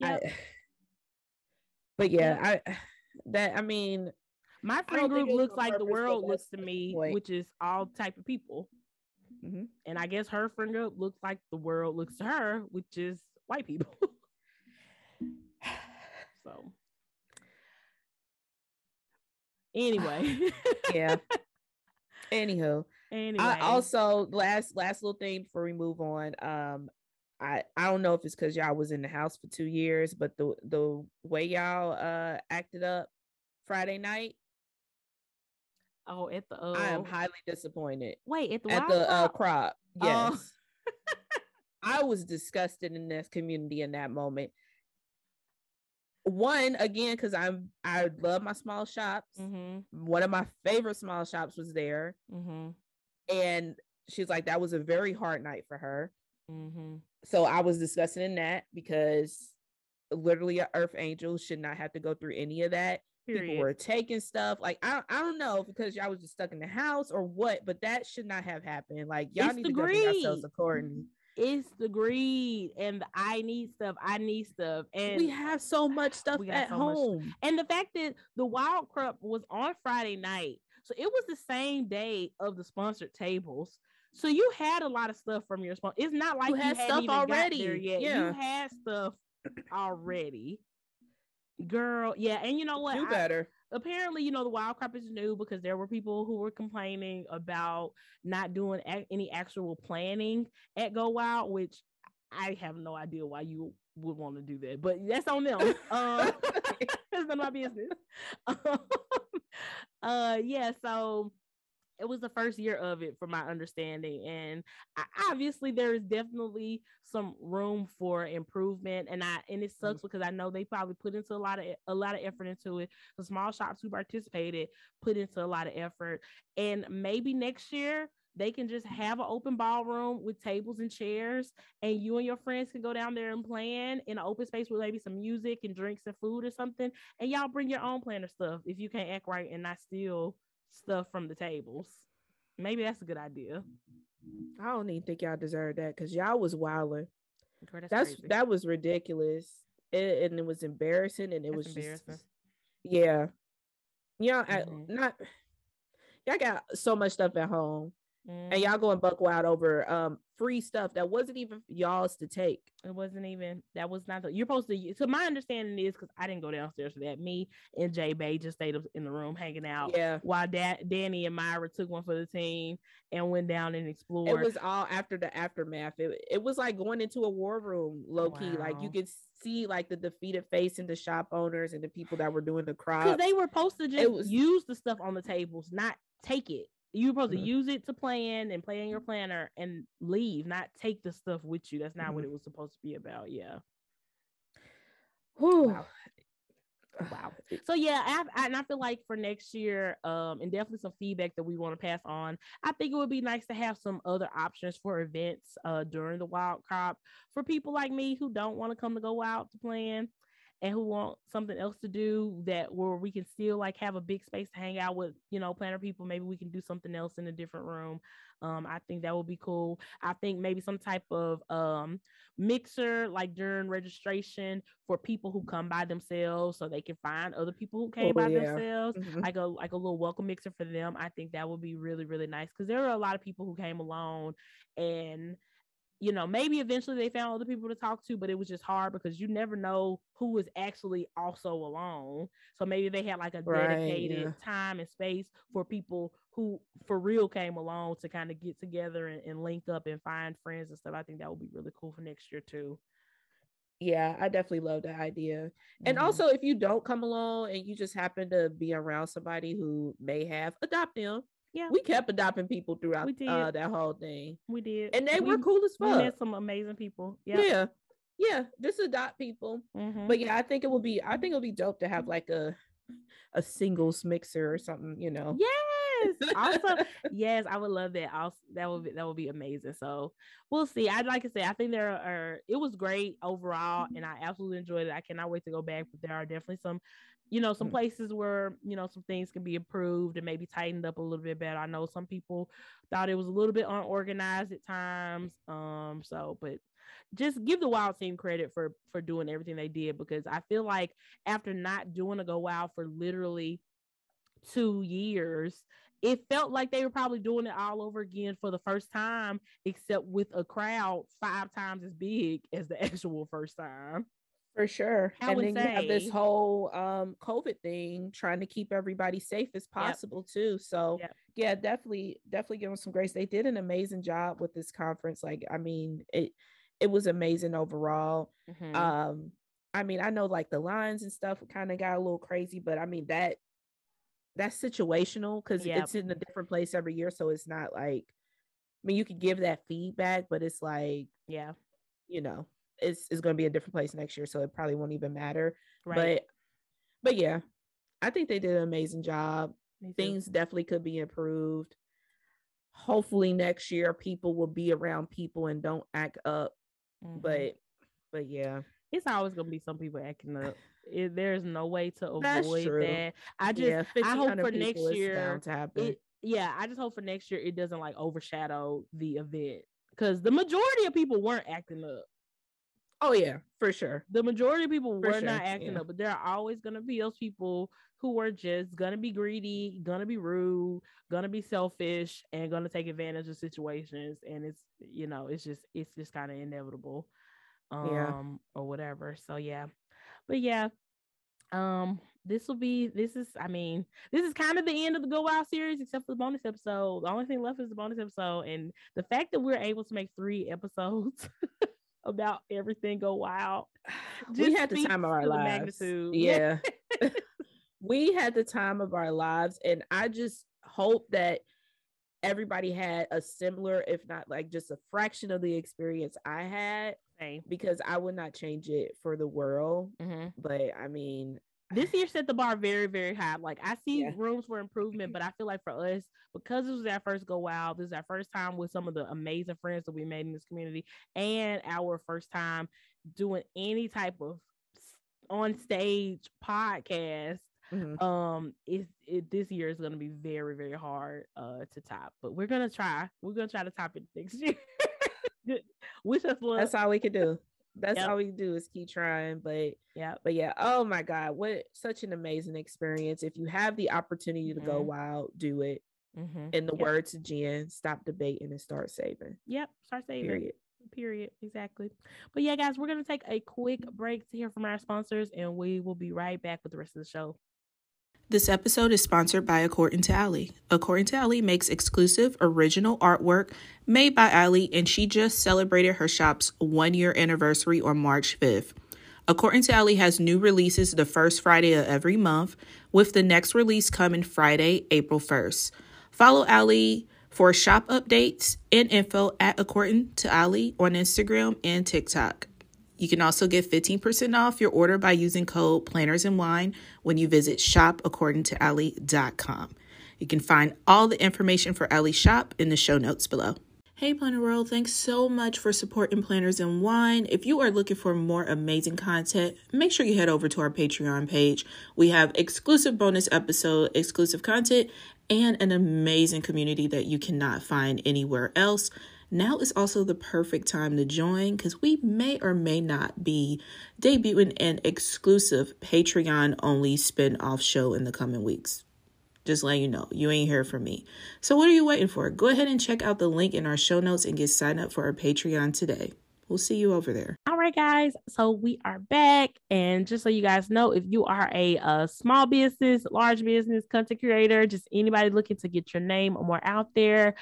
My friend group looks like the world looks to me, which is all type of people. Mm-hmm. And I guess her friend group looks like the world looks to her, which is white people. So anyway. Anyway. I also, last little thing before we move on. I don't know if it's because y'all was in the house for 2 years, but the way y'all acted up Friday night. Oh, at the I am highly disappointed. Wait, at the crop. Yes. Oh. I was disgusted in this community in that moment. One, again, because I love my small shops. Mm-hmm. One of my favorite small shops was there. Mm-hmm. And she's like, that was a very hard night for her. Mm-hmm. So I was disgusted in that, because literally an earth angel should not have to go through any of that. Period. People were taking stuff. Like, I don't know, because y'all was just stuck in the house or what, but that should not have happened. Like, y'all need to govern yourselves accordingly. It's the greed and the I need stuff. And we have so much stuff at home. And the fact that the Wild Crop was on Friday night. So it was the same day of the sponsored tables. So you had a lot of stuff from your sponsor. It's not like you had stuff already. Yeah. You had stuff already. Girl, yeah, and you know what? Do better. Apparently, you know, the Wild Crop is new, because there were people who were complaining about not doing any actual planning at Go Wild, which I have no idea why you would want to do that, but that's on them. That's none of my business. Yeah, so it was the first year of it, from my understanding, and obviously there is definitely some room for improvement. And it sucks, because I know they probably put into a lot of effort into it. The small shops who participated put into a lot of effort, and maybe next year they can just have an open ballroom with tables and chairs, and you and your friends can go down there and plan in an open space with maybe some music and drinks and food or something, and y'all bring your own planner stuff if you can't act right and not steal stuff from the tables. Maybe that's a good idea. I don't even think y'all deserve that, because y'all was wilding. That was ridiculous, and it was embarrassing, and it was just y'all got so much stuff at home, and y'all going buck wild over free stuff that wasn't even y'all's to take. You're supposed to. So my understanding is, because I didn't go downstairs for that. Me and Jay Bay just stayed up in the room hanging out. Yeah. While Danny and Myra took one for the team and went down and explored. It was all after the aftermath. It was like going into a war room, low key. Like, you could see like the defeated face in the shop owners and the people that were doing the crop. Because they were supposed to use the stuff on the tables, not take it. You're supposed to use it to plan and play in your planner and leave, not take the stuff with you. That's not what it was supposed to be about. Yeah. Whew. Wow. So yeah, I feel like for next year, and definitely some feedback that we want to pass on. I think it would be nice to have some other options for events during the Wild Crop for people like me who don't want to come to Go Wild to plan. and who want something else to do that where we can still like have a big space to hang out with, you know, planner people. Maybe we can do something else in a different room. I think that would be cool. I think maybe some type of mixer like during registration for people who come by themselves so they can find other people who came by themselves. Mm-hmm. Like a little welcome mixer for them. I think that would be really, really nice because there are a lot of people who came alone and, you know, maybe eventually they found other people to talk to, but it was just hard because you never know who was actually also alone. So maybe they had like a dedicated time and space for people who for real came along to kind of get together and link up and find friends and stuff. I think that would be really cool for next year too. Yeah, I definitely love that idea. And also, if you don't come along and you just happen to be around somebody who may have, adopt them. Yeah, we kept adopting people throughout that whole thing. We did. And they were cool as fuck. We met some amazing people. Yep. Yeah. Yeah. Just adopt people. Mm-hmm. But yeah, I think it would be dope to have like a singles mixer or something, you know. Yes. Also, yes, I would love that. That would be amazing. So we'll see. I'd like to say I think it was great overall and I absolutely enjoyed it. I cannot wait to go back, but there are definitely some places where, you know, some things can be improved and maybe tightened up a little bit better. I know some people thought it was a little bit unorganized at times. But just give the Wild team credit for doing everything they did, because I feel like after not doing a Go Wild for literally 2 years, it felt like they were probably doing it all over again for the first time, except with a crowd 5 times as big as the actual first time. For sure. You have this whole COVID thing trying to keep everybody safe as possible too. So yeah, definitely give them some grace. They did an amazing job with this conference. Like, I mean, it was amazing overall. Mm-hmm. I mean, I know like the lines and stuff kind of got a little crazy, but I mean, that's situational because it's in a different place every year. So it's not like, I mean, you could give that feedback, but it's like, yeah, you know, it's going to be a different place next year, so it probably won't even matter. Right. But yeah, I think they did an amazing job. Things definitely could be improved. Hopefully next year people will be around people and don't act up. Mm-hmm. But yeah, it's always going to be some people acting up. There's no way to avoid that. I hope for next year. I just hope for next year it doesn't like overshadow the event, because the majority of people weren't acting up. Oh yeah, for sure. The majority of people were not acting up, but there are always going to be those people who are just going to be greedy, going to be rude, going to be selfish, and going to take advantage of situations. And it's, you know, it's just kind of inevitable, or whatever. So yeah, but yeah, this is kind of the end of the Go Wild series, except for the bonus episode. The only thing left is the bonus episode, and the fact that we're able to make 3 episodes. About everything Go Wild. We had the time of our lives. Yeah. We had the time of our lives. And I just hope that everybody had a similar, if not like just a fraction of the experience I had. Same. Because I would not change it for the world. Mm-hmm. But I mean, this year set the bar very, very high. Like, I see rooms for improvement, but I feel like for us, because this was our first Go Wild, this is our first time with some of the amazing friends that we made in this community, and our first time doing any type of on-stage podcast, mm-hmm. This year is going to be very, very hard to top. But we're going to try. We're going to try to top it next year. Wish us luck. That's all we can do. That's all we do is keep trying. But yeah. Oh my God. What such an amazing experience. If you have the opportunity to go wild, do it. Mm-hmm. In the words of Jen, stop debating and start saving. Yep. Start saving. Period. Exactly. But yeah, guys, we're going to take a quick break to hear from our sponsors, and we will be right back with the rest of the show. This episode is sponsored by According to Allie. According to Allie makes exclusive original artwork made by Allie, and she just celebrated her shop's 1-year anniversary on March 5th. According to Allie has new releases the first Friday of every month, with the next release coming Friday, April 1st. Follow Allie for shop updates and info at According to Allie on Instagram and TikTok. You can also get 15% off your order by using code Planners and Wine when you visit shopaccordingtoallie.com. You can find all the information for Allie's shop in the show notes below. Hey Planner World, thanks so much for supporting Planners and Wine. If you are looking for more amazing content, make sure you head over to our Patreon page. We have exclusive bonus episode, exclusive content, and an amazing community that you cannot find anywhere else. Now is also the perfect time to join because we may or may not be debuting an exclusive Patreon-only spin-off show in the coming weeks. Just letting you know, you ain't hear from me. So what are you waiting for? Go ahead and check out the link in our show notes and get signed up for our Patreon today. We'll see you over there. All right, guys. So we are back. And just so you guys know, if you are a small business, large business, content creator, just anybody looking to get your name more out there,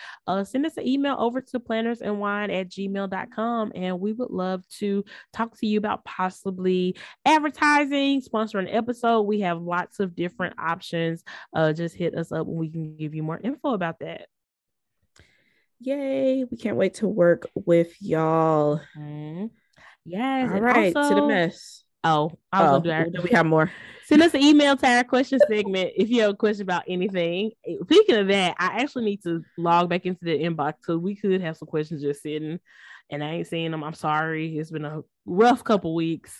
send us an email over to plannersandwine@gmail.com. And we would love to talk to you about possibly advertising, sponsoring an episode. We have lots of different options. Just hit us up and we can give you more info about that. Yay, we can't wait to work with y'all. Mm-hmm. Yes. All right, also, to the mess. I was gonna do that. We have more. Send us an email to our question segment if you have a question about anything. Speaking of that, I actually need to log back into the inbox because we could have some questions just sitting and I ain't seeing them. I'm sorry. It's been a rough couple weeks.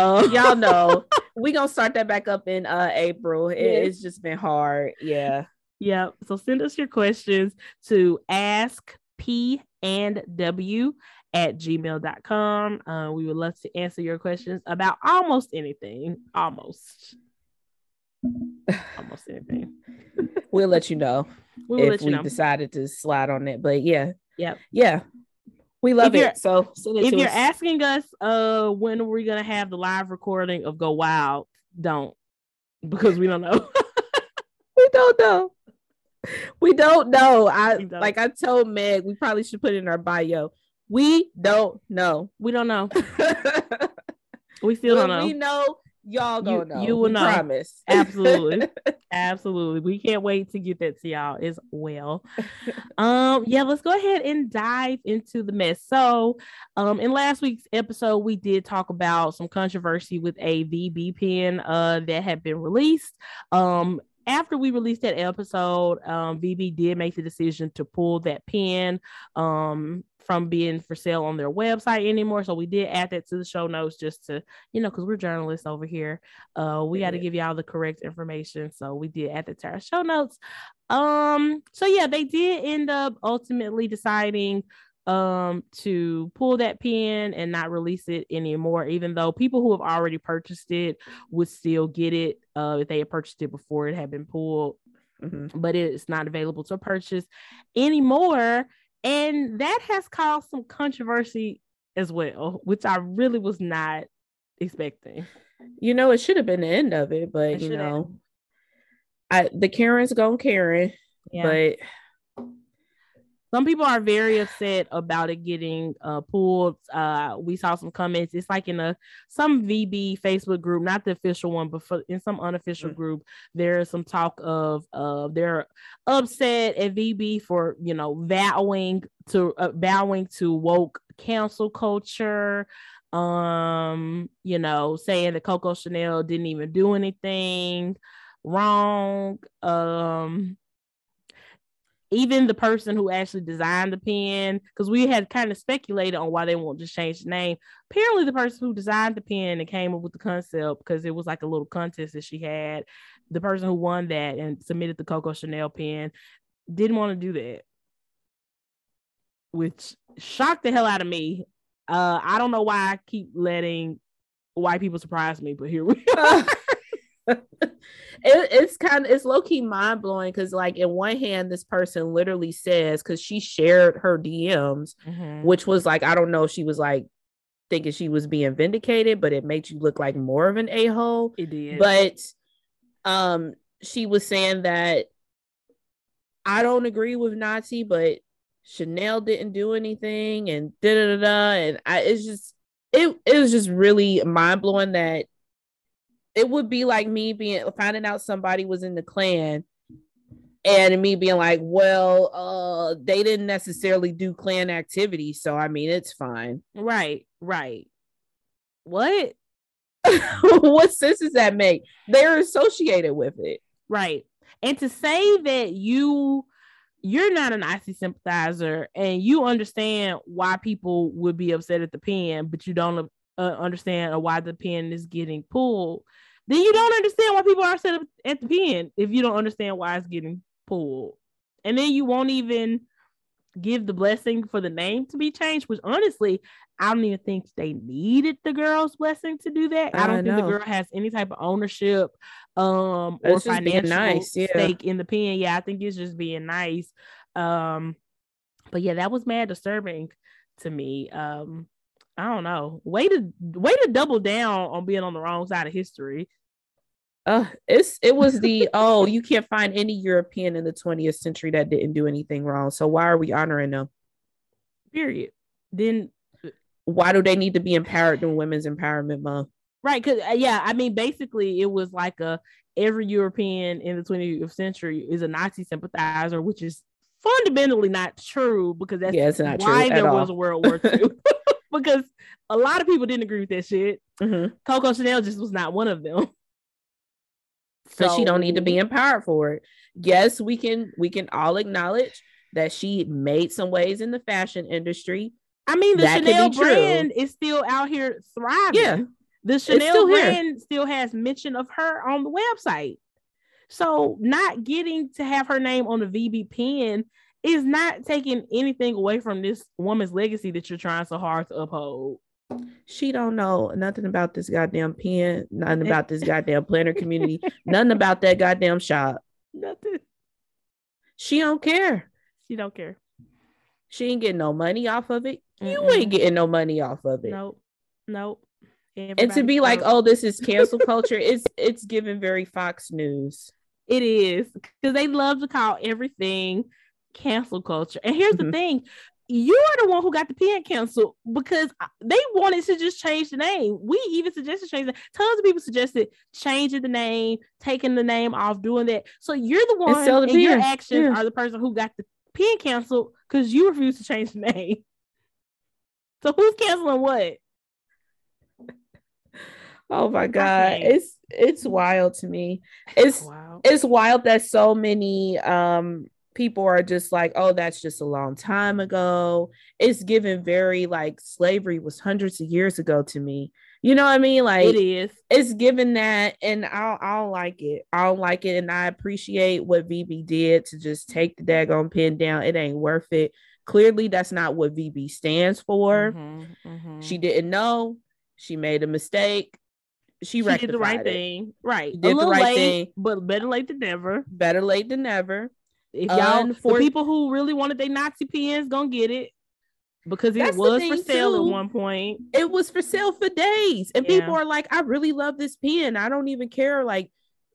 Y'all know we gonna start that back up in April. It's just been hard. Yeah. Yep. So send us your questions to askpandw@gmail.com. We would love to answer your questions about almost anything. Almost anything. We'll let you know if we decided to slide on it. But yeah. Yep. Yeah. We love it. So send it to us. Asking us when we're going to have the live recording of Go Wild, don't. Because we don't know. We don't know. Like I told Meg, we probably should put it in our bio. We don't know. We still don't know. We know y'all don't know. You will know. Promise. Absolutely. Absolutely. We can't wait to get that to y'all as well. Let's go ahead and dive into the mess. So, in last week's episode, we did talk about some controversy with a VB pen that had been released. After we released that episode, VB did make the decision to pull that pin from being for sale on their website anymore. So we did add that to the show notes just to, because we're journalists over here. We got to give y'all the correct information. So we did add that to our show notes. They did end up ultimately deciding to pull that pin and not release it anymore, even though people who have already purchased it would still get it if they had purchased it before it had been pulled. Mm-hmm. But it's not available to purchase anymore, and that has caused some controversy as well, which I really was not expecting. It should have been the end of it, but the Karen's gone Karen. But some people are very upset about it getting pulled. We saw some comments. It's like in some VB Facebook group, not the official one, but in some unofficial group, there is some talk of they're upset at VB for bowing to woke cancel culture. Saying that Coco Chanel didn't even do anything wrong. Even the person who actually designed the pen, because we had kind of speculated on why they won't just change the name. Apparently the person who designed the pen and came up with the concept, because it was like a little contest that she had, the person who won that and submitted the Coco Chanel pen didn't want to do that, which shocked the hell out of me. I don't know why I keep letting white people surprise me, but here we are. It's low-key mind-blowing because in one hand this person literally says, because she shared her DMs, which was I don't know if she was thinking she was being vindicated, but it made you look like more of an a-hole. It did. But she was saying that I don't agree with Notee, but Chanel didn't do anything and and it was just really mind-blowing that it would be like me finding out somebody was in the Klan and me being like, well, they didn't necessarily do Klan activity. So, it's fine. Right. What? What sense does that make? They're associated with it. Right. And to say that you you're not a Nazi sympathizer and you understand why people would be upset at the pen, but you don't understand why the pen is getting pulled, then you don't understand why people are upset at the pen if you don't understand why it's getting pulled. And then you won't even give the blessing for the name to be changed, which honestly, I don't even think they needed the girl's blessing to do that. I don't think the girl has any type of ownership or financial stake in the pen. Yeah, I think it's just being nice. But yeah, that was mad disturbing to me. I don't know. Way to double down on being on the wrong side of history. It was the you can't find any European in the 20th century that didn't do anything wrong. So why are we honoring them? Period. Then why do they need to be empowered in Women's Empowerment Month? Right, because basically it was like every European in the 20th century is a Nazi sympathizer, which is fundamentally not true because that's not why there was a World War II. Because a lot of people didn't agree with that shit. Mm-hmm. Coco Chanel just was not one of them. So she don't need to be empowered for it. Yes, we can all acknowledge that she made some ways in the fashion industry. I mean, the Chanel brand is still out here thriving. Yeah, the Chanel brand still has mention of her on the website. So not getting to have her name on the VB pen is not taking anything away from this woman's legacy that you're trying so hard to uphold. She don't know nothing about this goddamn pen, nothing about this goddamn planner community, nothing about that goddamn shop. Nothing. She don't care. She don't care. She ain't getting no money off of it. Mm-mm. You ain't getting no money off of it. Nope. And to be like, this is cancel culture, it's given very Fox News. It is. Because they love to call everything cancel culture. And here's the thing. You are the one who got the pen canceled because they wanted to just change the name. We even suggested changing it. Tons of people suggested changing the name, taking the name off, doing that. So you're the one, and your actions are the person who got the pen canceled because you refused to change the name. So who's canceling what? Oh my God, it's wild to me. It's wild that so many people are just like, that's just a long time ago. It's given very like slavery was hundreds of years ago to me. You know what I mean? Like it is. It's given that, and I don't like it. I don't like it, and I appreciate what VB did to just take the daggone pen down. It ain't worth it. Clearly, that's not what VB stands for. Mm-hmm, mm-hmm. She didn't know. She made a mistake. She did the right thing. Right. She did the right thing. But better late than never. Better late than never. If y'all, the people who really wanted their Nazi pens gonna get it because it was for sale at one point. It was for sale for days, and people are like, "I really love this pen. I don't even care." Like,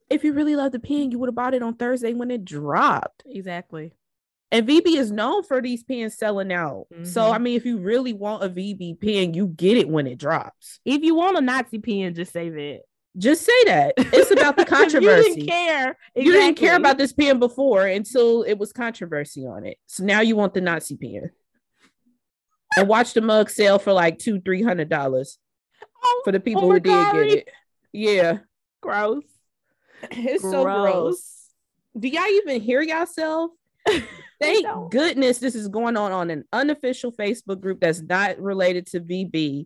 if you really love the pen, you would have bought it on Thursday when it dropped. Exactly. And VB is known for these pens selling out. Mm-hmm. So, I mean, if you really want a VB pen, you get it when it drops. If you want a Nazi pen, just say that. Just say that. It's about the controversy. You didn't care. Exactly. You didn't care about this pen before until it was controversy on it. So now you want the Nazi pen. And watch the mug sell for like $200-$300 for the people who did get it. Yeah. Gross. It's so gross. Do y'all even hear y'allself? Thank goodness this is going on an unofficial Facebook group that's not related to VB.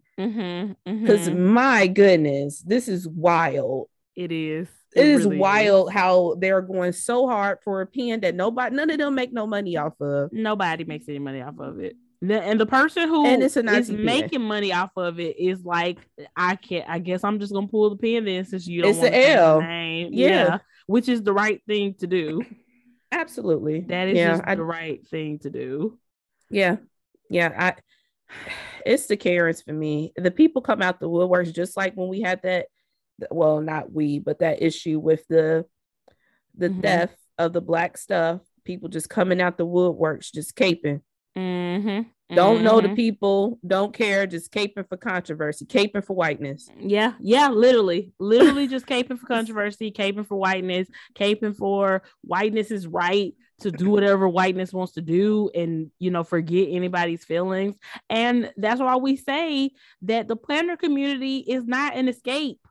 Because my goodness, this is wild. It is. It really is wild how they're going so hard for a pen that none of them make no money off of. Nobody makes any money off of it. And the person who is making money off of it is like, I guess I'm just gonna pull the pen then since you don't want to change the name. Yeah, which is the right thing to do. Absolutely. That is the right thing to do. Yeah. Yeah. It's the Karens for me. The people come out the woodworks, just like when we had that, well, not we, but that issue with the theft of the black stuff. People just coming out the woodworks, just caping. Don't know the people, don't care, just caping for controversy, caping for whiteness. Literally just caping for controversy, caping for whiteness, caping for whiteness is right to do whatever whiteness wants to do and, forget anybody's feelings. And that's why we say that the planner community is not an escape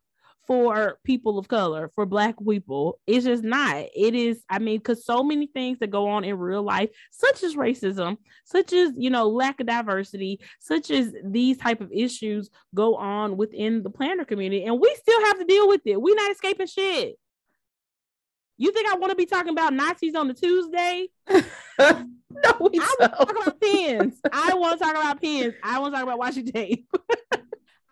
for people of color, for Black people. It's just not. It is, I mean, because so many things that go on in real life, such as racism, such as, you know, lack of diversity, such as these type of issues go on within the planner community, and we still have to deal with it. We're not escaping shit. You think I want to be talking about Nazis on the Tuesday? No, we don't. I want to talk about pins. I want to talk about pins. I want to talk about washi tape.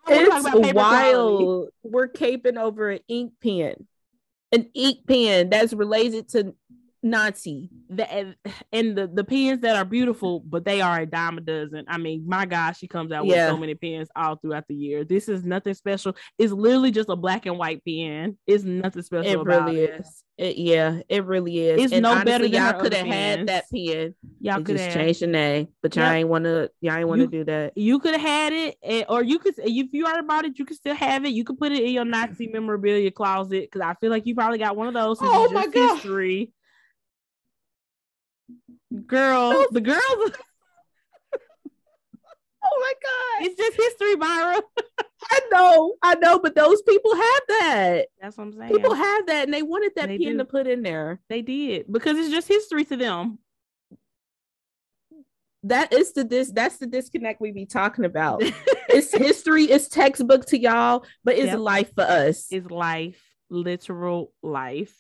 It's wild. We're caping over an ink pen that's related to Nazi. And the pens that are beautiful, but they are a dime a dozen. I mean, my gosh, she comes out with so many pens all throughout the year. This is nothing special. It's literally just a black and white pen. It's nothing special. It really is. It's and no honestly, better than y'all could have had that pen. Y'all could have changed the name, but y'all ain't want to. Y'all ain't want to do that. You could have had it, or you could, if you already bought it, you could still have it. You could put it in your Nazi memorabilia closet, because I feel like you probably got one of those. Oh my God. History. Girl, the girls. Oh my God! It's just history, Myra. I know, but those people have that. That's what I'm saying. People have that, and they wanted that pen to put in there. They did, because it's just history to them. That is that's the disconnect we be talking about. It's history, it's textbook to y'all, but it's life for us. It's life, literal life.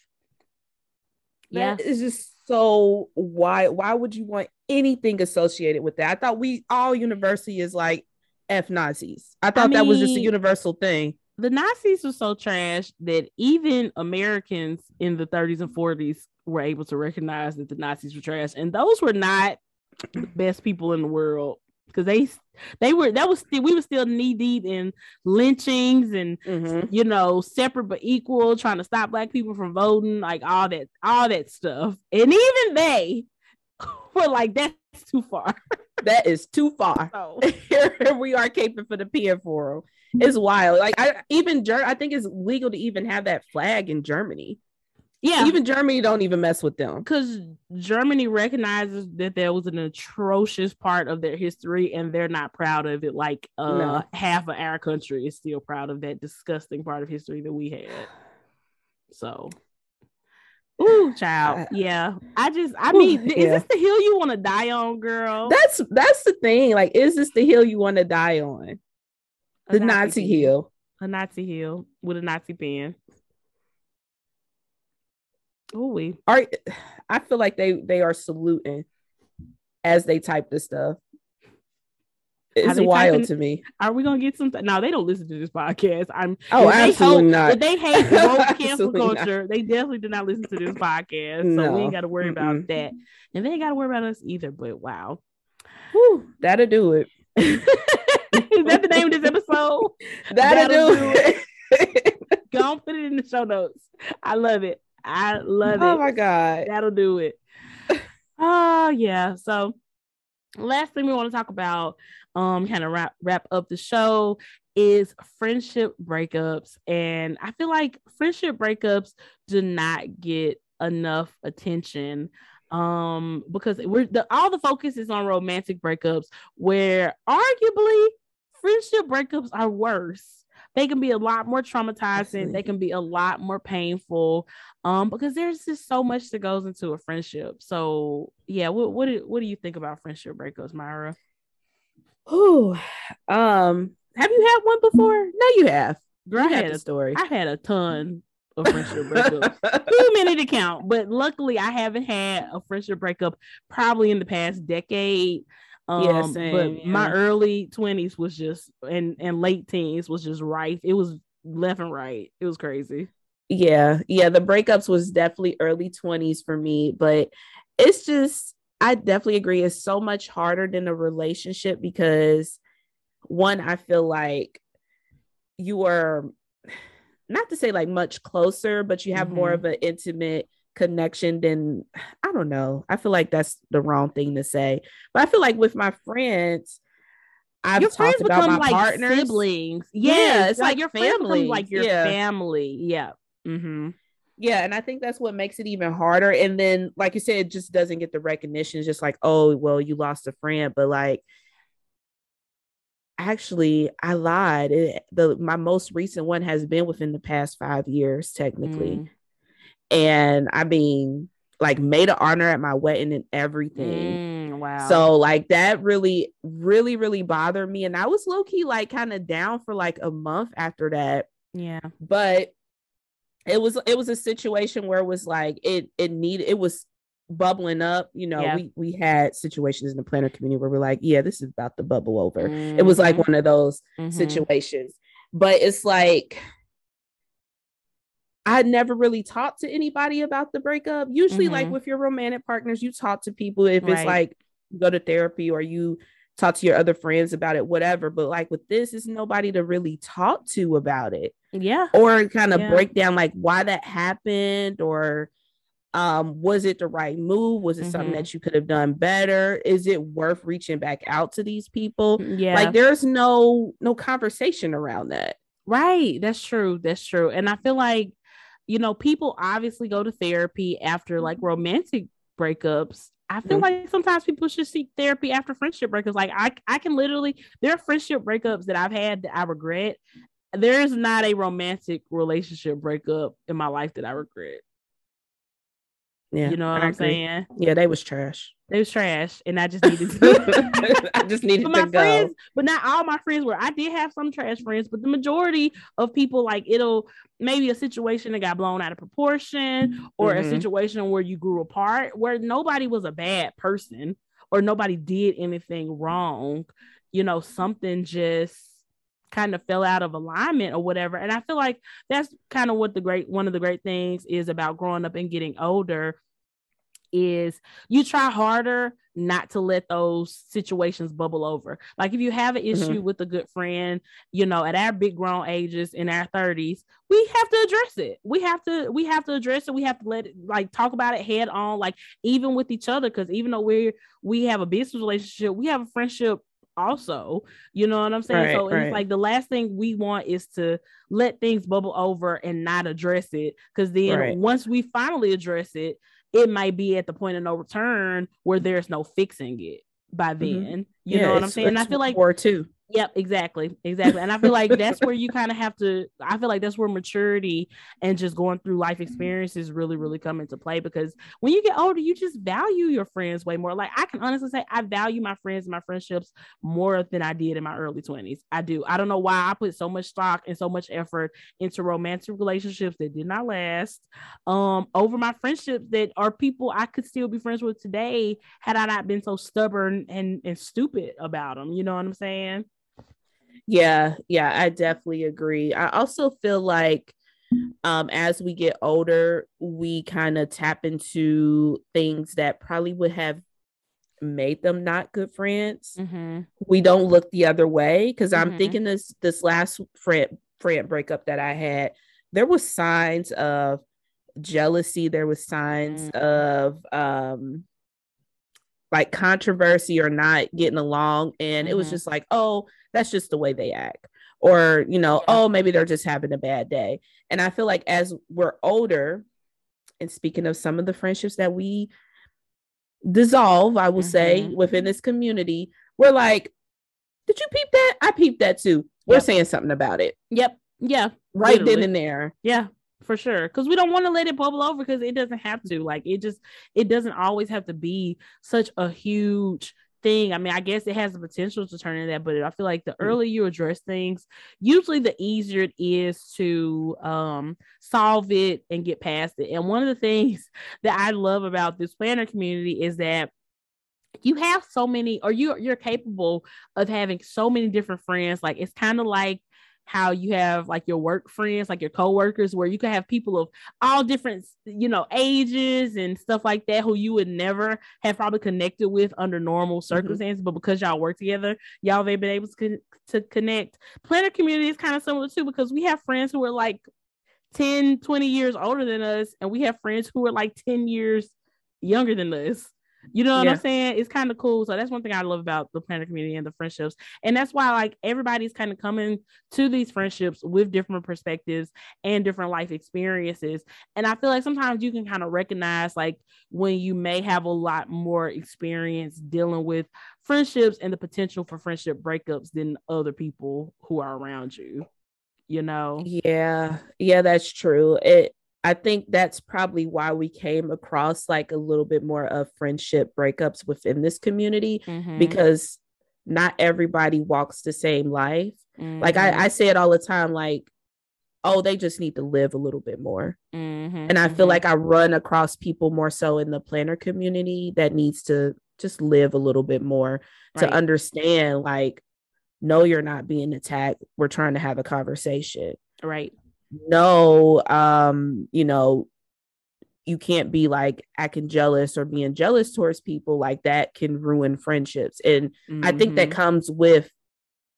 That is just. So why would you want anything associated with that? I thought all university is like F Nazis. I thought that was just a universal thing. The Nazis were so trash that even Americans in the 30s and 40s were able to recognize that the Nazis were trash. And those were not the best people in the world, because we were still knee deep in lynchings and you know, separate but equal, trying to stop black people from voting, like all that stuff. And even they were like, that's too far. That is too far. So. Here we are caping for the peer forum. It's wild. Like I think it's legal to even have that flag in Germany. Yeah, even Germany don't even mess with them, because Germany recognizes that there was an atrocious part of their history, and they're not proud of it. Like no. Half of our country is still proud of that disgusting part of history that we had. So, ooh, child, yeah. Is this the hill you want to die on, girl? That's the thing. Like, is this the hill you want to die on? The Nazi hill. A Nazi hill with a Nazi pen. Ooh, I feel like they are saluting as they type this stuff. It's wild to me. Are we gonna get some? No, they don't listen to this podcast. Absolutely not. If they hate woke cancel culture, they definitely do not listen to this podcast. No. So we ain't got to worry about that, and they ain't got to worry about us either. But wow, whew, that'll do it. Is that the name of this episode? That'll do it. Go and put it in the show notes. I love it. Oh my God. That'll do it. Oh yeah. So last thing we want to talk about, kind of wrap up the show, is friendship breakups. And I feel like friendship breakups do not get enough attention. Because all the focus is on romantic breakups, where arguably friendship breakups are worse. They can be a lot more traumatizing. They can be a lot more painful, because there's just so much that goes into a friendship. So yeah, what do you think about friendship breakups, Myra? Ooh, have you had one before? No, you have. Girl, I had a story. I had a ton of friendship breakups. Too many to count. But luckily, I haven't had a friendship breakup probably in the past decade. But my early 20s was just, and late teens was just rife. It was left and right. It was crazy. Yeah. The breakups was definitely early 20s for me, but it's just, I definitely agree. It's so much harder than a relationship, because one, I feel like you are, not to say like much closer, but you have more of an intimate connection than, I don't know. I feel like that's the wrong thing to say, but I feel like with my friends, your friends become like partners. Siblings. Yeah, it's like your family, like your family. Yeah. Mm-hmm. Yeah, and I think that's what makes it even harder. And then, like you said, it just doesn't get the recognition. It's just like, oh, well, you lost a friend, but like, Actually, I lied. My most recent one has been within the past 5 years, technically. And I mean, like, maid of honor at my wedding and everything. Wow. So like that really, really, really bothered me. And I was low key, like, kind of down for like a month after that. Yeah. But it was a situation where it was like, it was bubbling up, you know. Yeah. We had situations in the planner community where we're like, yeah, this is about to bubble over. Mm-hmm. It was like one of those situations. But it's like, I never really talked to anybody about the breakup. Usually like with your romantic partners, you talk to people. If it's like, you go to therapy or you talk to your other friends about it, whatever. But like with this, it's nobody to really talk to about it. Yeah. Or kind of break down like why that happened, or was it the right move? Was it something that you could have done better? Is it worth reaching back out to these people? Yeah. Like there's no conversation around that. Right. That's true. That's true. And I feel like, you know, people obviously go to therapy after like romantic breakups. I feel like sometimes people should seek therapy after friendship breakups. Like I can literally, there are friendship breakups that I've had that I regret. There is not a romantic relationship breakup in my life that I regret. Yeah, you know what I'm saying? Yeah, they was trash. They was trash, and I just needed to. I just needed to go. Friends, but not all my friends were. I did have some trash friends, but the majority of people, like, it'll maybe a situation that got blown out of proportion, or a situation where you grew apart, where nobody was a bad person or nobody did anything wrong. You know, something just kind of fell out of alignment or whatever. And I feel like that's kind of what one of the great things is about growing up and getting older, is you try harder not to let those situations bubble over. Like if you have an issue with a good friend, you know, at our big grown ages, in our 30s, we have to address it. We have to address it. We have to talk about it head on, like even with each other. Cause even though we have a business relationship, we have a friendship also, you know what I'm saying? Right, so it's like the last thing we want is to let things bubble over and not address it, because then once we finally address it, it might be at the point of no return where there's no fixing it by then. You know what I'm saying? And I feel like War II. Yep, exactly. And I feel like that's where you kind of have to, I feel like that's where maturity and just going through life experiences really, really come into play, because when you get older, you just value your friends way more. Like I can honestly say I value my friends and my friendships more than I did in my early 20s. I do. I don't know why I put so much stock and so much effort into romantic relationships that did not last over my friendships that are people I could still be friends with today had I not been so stubborn and stupid about them. You know what I'm saying? Yeah, I definitely agree. I also feel like as we get older, we kind of tap into things that probably would have made them not good friends. We don't look the other way, because I'm thinking this last friend breakup that I had, there was signs of jealousy. There was signs of like controversy or not getting along. And it was just like, oh, that's just the way they act. Or, you know, oh, maybe they're just having a bad day. And I feel like as we're older, and speaking of some of the friendships that we dissolve, I will say, within this community, we're like, did you peep that? I peeped that too. We're saying something about it. Yep. Yeah. Right. Literally. Then and there. Yeah. For sure. Because we don't want to let it bubble over, because it doesn't have to. Like it doesn't always have to be such a huge thing. I mean, I guess it has the potential to turn into that, but I feel like the earlier you address things, usually the easier it is to solve it and get past it. And one of the things that I love about this planner community is that you have so many, or you're capable of having so many different friends. Like it's kind of like how you have like your work friends, like your coworkers, where you could have people of all different, you know, ages and stuff like that, who you would never have probably connected with under normal circumstances, but because y'all work together, y'all have been able to connect. Planner community is kind of similar too, because we have friends who are like 10-20 years older than us, and we have friends who are like 10 years younger than us. You know what I'm saying? It's kind of cool. So that's one thing I love about the planner community and the friendships. And that's why, like, everybody's kind of coming to these friendships with different perspectives and different life experiences. And I feel like sometimes you can kind of recognize, like, when you may have a lot more experience dealing with friendships and the potential for friendship breakups than other people who are around you, you know? Yeah. Yeah, that's true. I think that's probably why we came across like a little bit more of friendship breakups within this community, because not everybody walks the same life. Like I say it all the time, like, oh, they just need to live a little bit more. And I feel like I run across people more so in the planner community that needs to just live a little bit more to understand, like, no, you're not being attacked. We're trying to have a conversation. Right. No, you know, you can't be like acting jealous or being jealous towards people, like that can ruin friendships. And I think that comes with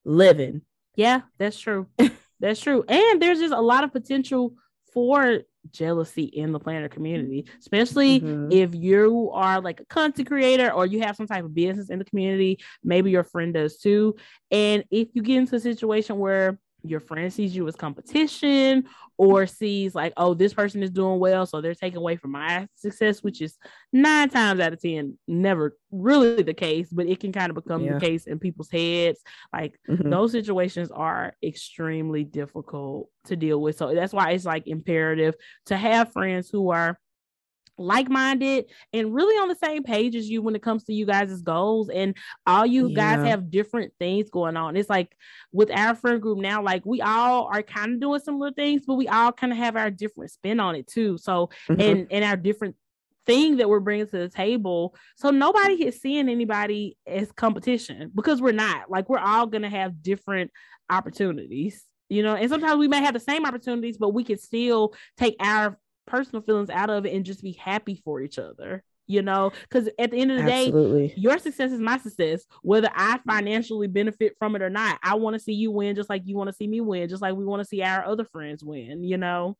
living. Yeah, that's true. That's true. And there's just a lot of potential for jealousy in the planner community, especially if you are like a content creator or you have some type of business in the community. Maybe your friend does too. And if you get into a situation where your friend sees you as competition or sees like, oh, this person is doing well, so they're taking away from my success, which is 9 times out of 10, never really the case, but it can kind of become the case in people's heads. Like those situations are extremely difficult to deal with. So that's why it's like imperative to have friends who are like-minded and really on the same page as you when it comes to you guys' goals, and all you guys have different things going on. It's like with our friend group now, like we all are kind of doing similar things, but we all kind of have our different spin on it too. So and our different thing that we're bringing to the table, so nobody is seeing anybody as competition, because we're not. Like, we're all gonna have different opportunities, you know, and sometimes we may have the same opportunities, but we can still take our personal feelings out of it and just be happy for each other, you know, because at the end of the day, your success is my success, whether I financially benefit from it or not. I want to see you win, just like you want to see me win, just like we want to see our other friends win, you know.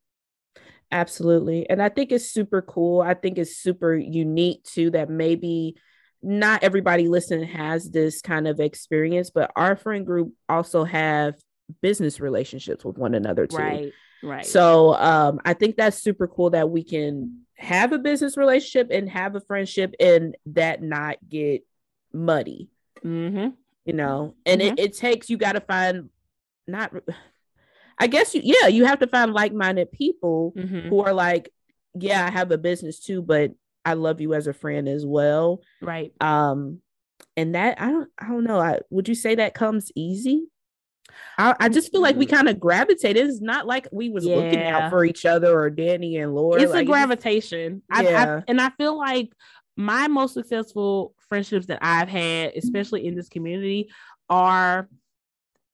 Absolutely. And I think it's super cool. I think it's super unique too, that maybe not everybody listening has this kind of experience, but our friend group also have business relationships with one another too. Right. So I think that's super cool that we can have a business relationship and have a friendship and that not get muddy, you know, and it takes, you got to find you have to find like-minded people who are like, yeah, I have a business too, but I love you as a friend as well. Right. And that, I don't know. Would you say that comes easy? I just feel like we kind of gravitated. It's not like we was looking out for each other or Danny and Laura. It's like, a gravitation. I feel like my most successful friendships that I've had, especially in this community, are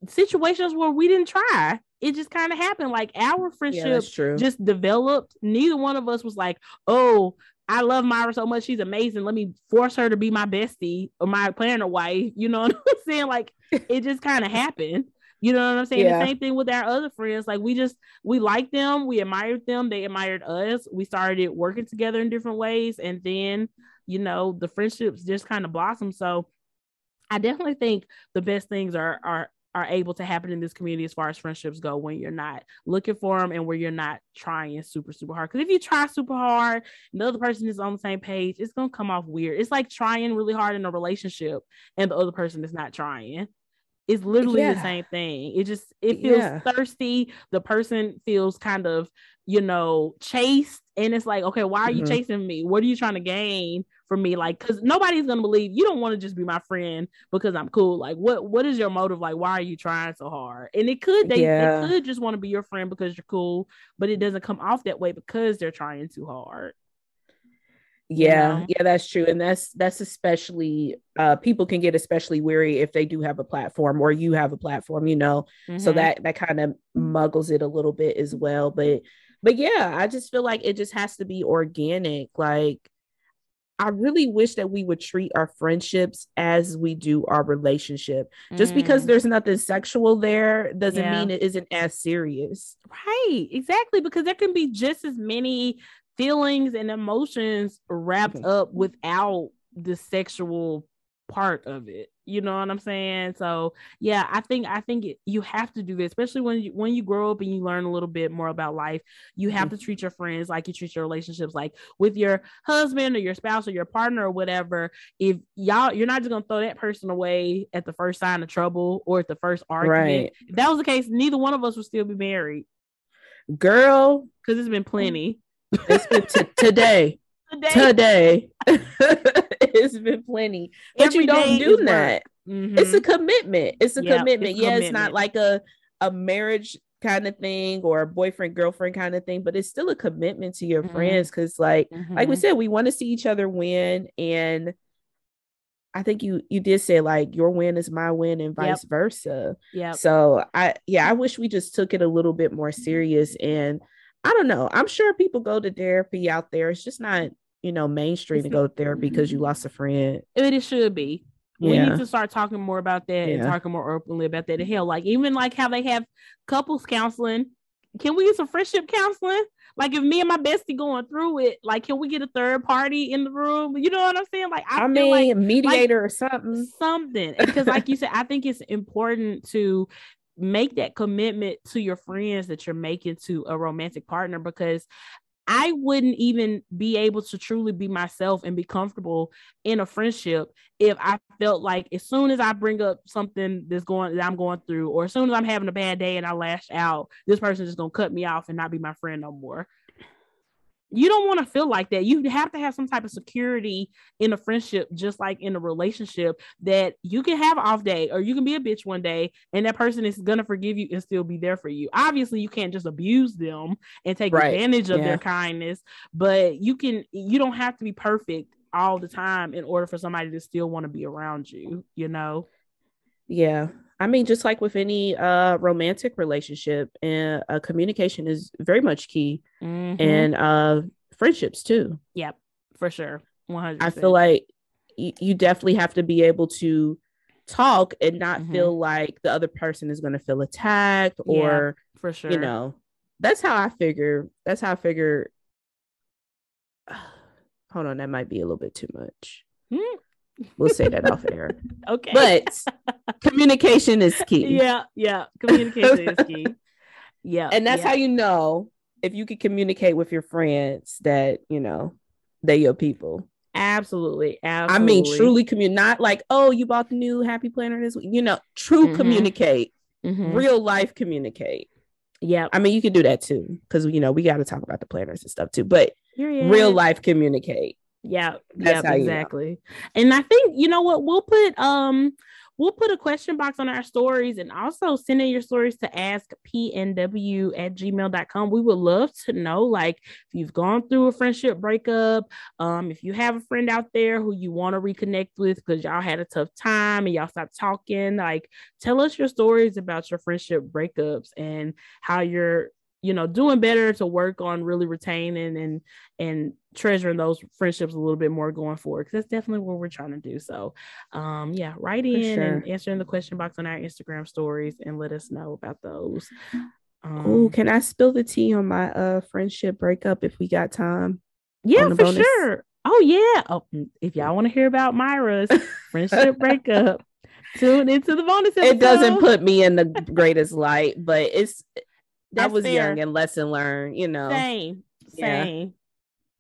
situations where we didn't try. It just kind of happened. Like, our friendship just developed. Neither one of us was like, oh, I love Myra so much, she's amazing, let me force her to be my bestie or my planner wife. You know what I'm saying? Like, it just kind of happened. You know what I'm saying? Yeah. The same thing with our other friends. Like, we liked them, we admired them, they admired us. We started working together in different ways. And then, you know, the friendships just kind of blossomed. So I definitely think the best things are able to happen in this community as far as friendships go, when you're not looking for them and where you're not trying super, super hard. Because if you try super hard and the other person is on the same page, it's going to come off weird. It's like trying really hard in a relationship and the other person is not trying. It's literally the same thing. It feels thirsty. The person feels kind of, you know, chased. And it's like, okay, why are you chasing me? What are you trying to gain from me? Like, because nobody's going to believe you don't want to just be my friend because I'm cool. Like, what is your motive? Like, why are you trying so hard? And they could just want to be your friend because you're cool, but it doesn't come off that way because they're trying too hard. Yeah, yeah, that's true. And that's especially people can get especially weary if they do have a platform or you have a platform, you know, so that kind of muggles it a little bit as well. But yeah, I just feel like it just has to be organic. Like, I really wish that we would treat our friendships as we do our relationship. Just because there's nothing sexual there doesn't mean it isn't as serious. Right, exactly. Because there can be just as many feelings and emotions wrapped up without the sexual part of it. You know what I'm saying? So yeah, I think you have to do this, especially when you grow up and you learn a little bit more about life. You have to treat your friends like you treat your relationships, like with your husband or your spouse or your partner or whatever. If you're not just gonna throw that person away at the first sign of trouble or at the first argument. Right. If that was the case, neither one of us would still be married, girl. Because it's been plenty. It's been today. It's been plenty, but every you don't do that. Mm-hmm. It's a commitment. It's a commitment. It's not like a marriage kind of thing or a boyfriend girlfriend kind of thing, but it's still a commitment to your friends, because like we said, we want to see each other win. And I think you did say, like, your win is my win and vice versa. Yeah. So I wish we just took it a little bit more serious. And I don't know, I'm sure people go to therapy out there. It's just not, mainstream to go to therapy because you lost a friend. It should be. Yeah. We need to start talking more about that and talking more openly about that. And hell, like, even like how they have couples counseling. Can we get some friendship counseling? Like, if me and my bestie going through it, like, can we get a third party in the room? You know what I'm saying? Like, I feel like a mediator, like, or something. Because like you said, I think it's important to make that commitment to your friends that you're making to a romantic partner, because I wouldn't even be able to truly be myself and be comfortable in a friendship if I felt like as soon as I bring up something that I'm going through, or as soon as I'm having a bad day and I lash out, this person is just going to cut me off and not be my friend no more. You don't want to feel like that. You have to have some type of security in a friendship, just like in a relationship, that you can have off day or you can be a bitch one day and that person is going to forgive you and still be there for you. Obviously, you can't just abuse them and take advantage of their kindness, but you don't have to be perfect all the time in order for somebody to still want to be around you, you know? Yeah. I mean, just like with any romantic relationship, communication is very much key, and friendships too. Yep, for sure. 100%. I feel like you definitely have to be able to talk and not feel like the other person is going to feel attacked, or for sure. That's how I figure. Hold on, that might be a little bit too much. We'll say that off air. Okay. But communication is key. Yeah. Communication is key. Yeah. And that's how you know if you could communicate with your friends that, they're your people. Absolutely. I mean, truly communicate. Not like, oh, you bought the new happy planner this week. True communicate. Mm-hmm. Real life communicate. Yeah. I mean, you can do that too, because, we got to talk about the planners and stuff too. But real life communicate. Yeah, exactly. And I think, we'll put a question box on our stories, and also send in your stories to askpnw@gmail.com. We would love to know, like, if you've gone through a friendship breakup, if you have a friend out there who you want to reconnect with because y'all had a tough time and y'all stopped talking, like, tell us your stories about your friendship breakups and how you're doing better to work on really retaining and treasuring those friendships a little bit more going forward, because that's definitely what we're trying to do. So write in and answer in the question box on our Instagram stories and let us know about those. Can I spill the tea on my friendship breakup if we got time? Yeah, for bonus? Sure. Oh yeah. Oh, if y'all want to hear about Myra's friendship breakup, tune into the bonus episode. It doesn't put me in the greatest light, but I was young and lesson learned, Same.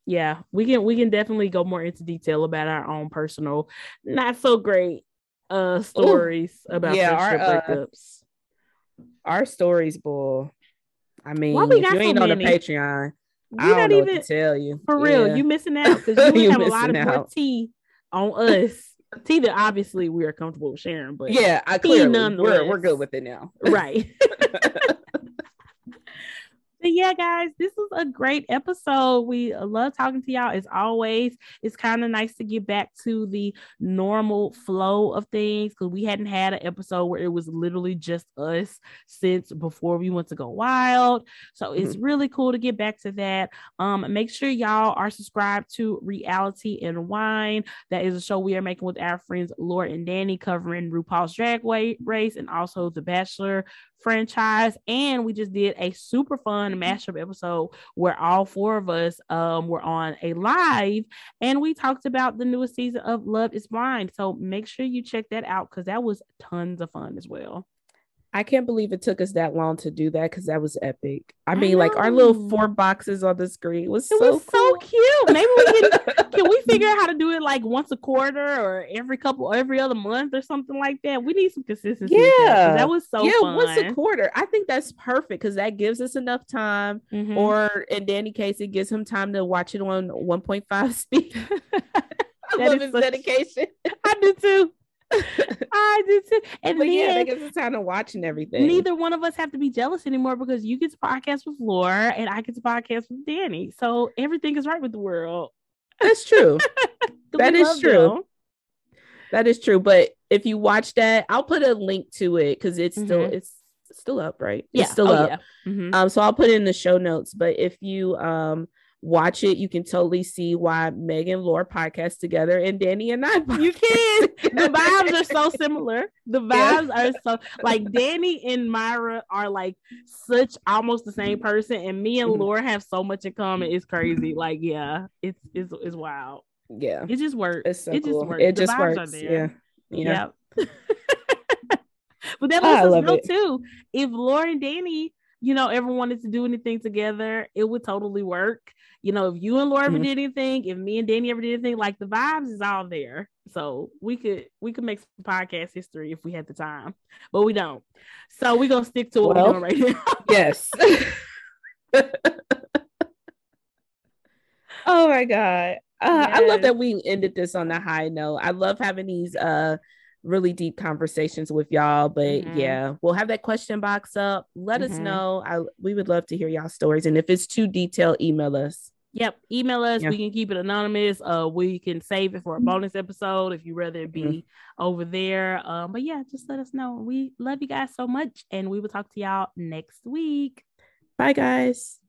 Yeah. We can definitely go more into detail about our own personal, not so great stories about friendship breakups. Our stories, boy. I mean, if you ain't on the Patreon, I don't know what to tell you. For real, you missing out, because you have a lot of more tea on us. Tea that obviously we are comfortable with sharing, but clearly we're good with it now. Right. But yeah, guys, this was a great episode. We love talking to y'all as always. It's kind of nice to get back to the normal flow of things, because we hadn't had an episode where it was literally just us since before we went to Go Wild. So it's really cool to get back to that. Make sure y'all are subscribed to Reality and Wine. That is a show we are making with our friends Laura and Danny, covering RuPaul's Drag Race and also The Bachelor franchise. And we just did a super fun mashup episode where all four of us were on a live and we talked about the newest season of Love is Blind. So make sure you check that out because that was tons of fun as well. I can't believe it took us that long to do that because that was epic. I mean, like our little 4 boxes on the screen was so cute. Maybe we can we figure out how to do it like once a quarter or every other month or something like that. We need some consistency. Yeah, that was so fun. Once a quarter. I think that's perfect because that gives us enough time. Mm-hmm. Or in Danny's case, it gives him time to watch it on 1.5 speed. I love his dedication. I do too. I did too. And then, yeah, that gives us time to watch and everything. Neither one of us have to be jealous anymore because you get to podcast with Laura and I get to podcast with Danny. So everything is right with the world. That's true. That is true. But if you watch that, I'll put a link to it because it's still up, right? Yeah. It's still up. Yeah. Mm-hmm. So I'll put it in the show notes. But if you watch it, you can totally see why Meg and Laura podcast together and Danny and I you can together. The vibes are so similar. The vibes are so like Danny and Myra are like such almost the same person, and me and Laura have so much in common. It's crazy. Like, yeah, it's wild. Yeah, it just works. It's so cool. It just works. Yeah. But that was real too. If Laura and Danny, you know, ever wanted to do anything together, it would totally work. You know, if you and Laura ever did anything, if me and Danny ever did anything, like the vibes is all there. So we could make some podcast history if we had the time, but we don't. So we're going to stick to what we're doing right now. Yes. Oh my God. Yes. I love that we ended this on a high note. I love having these, really deep conversations with y'all, but yeah, we'll have that question box up. Let us know. We would love to hear y'all stories, and if it's too detailed, email us. We can keep it anonymous. We can save it for a bonus episode if you'd rather it be over there. But yeah, just let us know. We love you guys so much, and we will talk to y'all next week. Bye guys.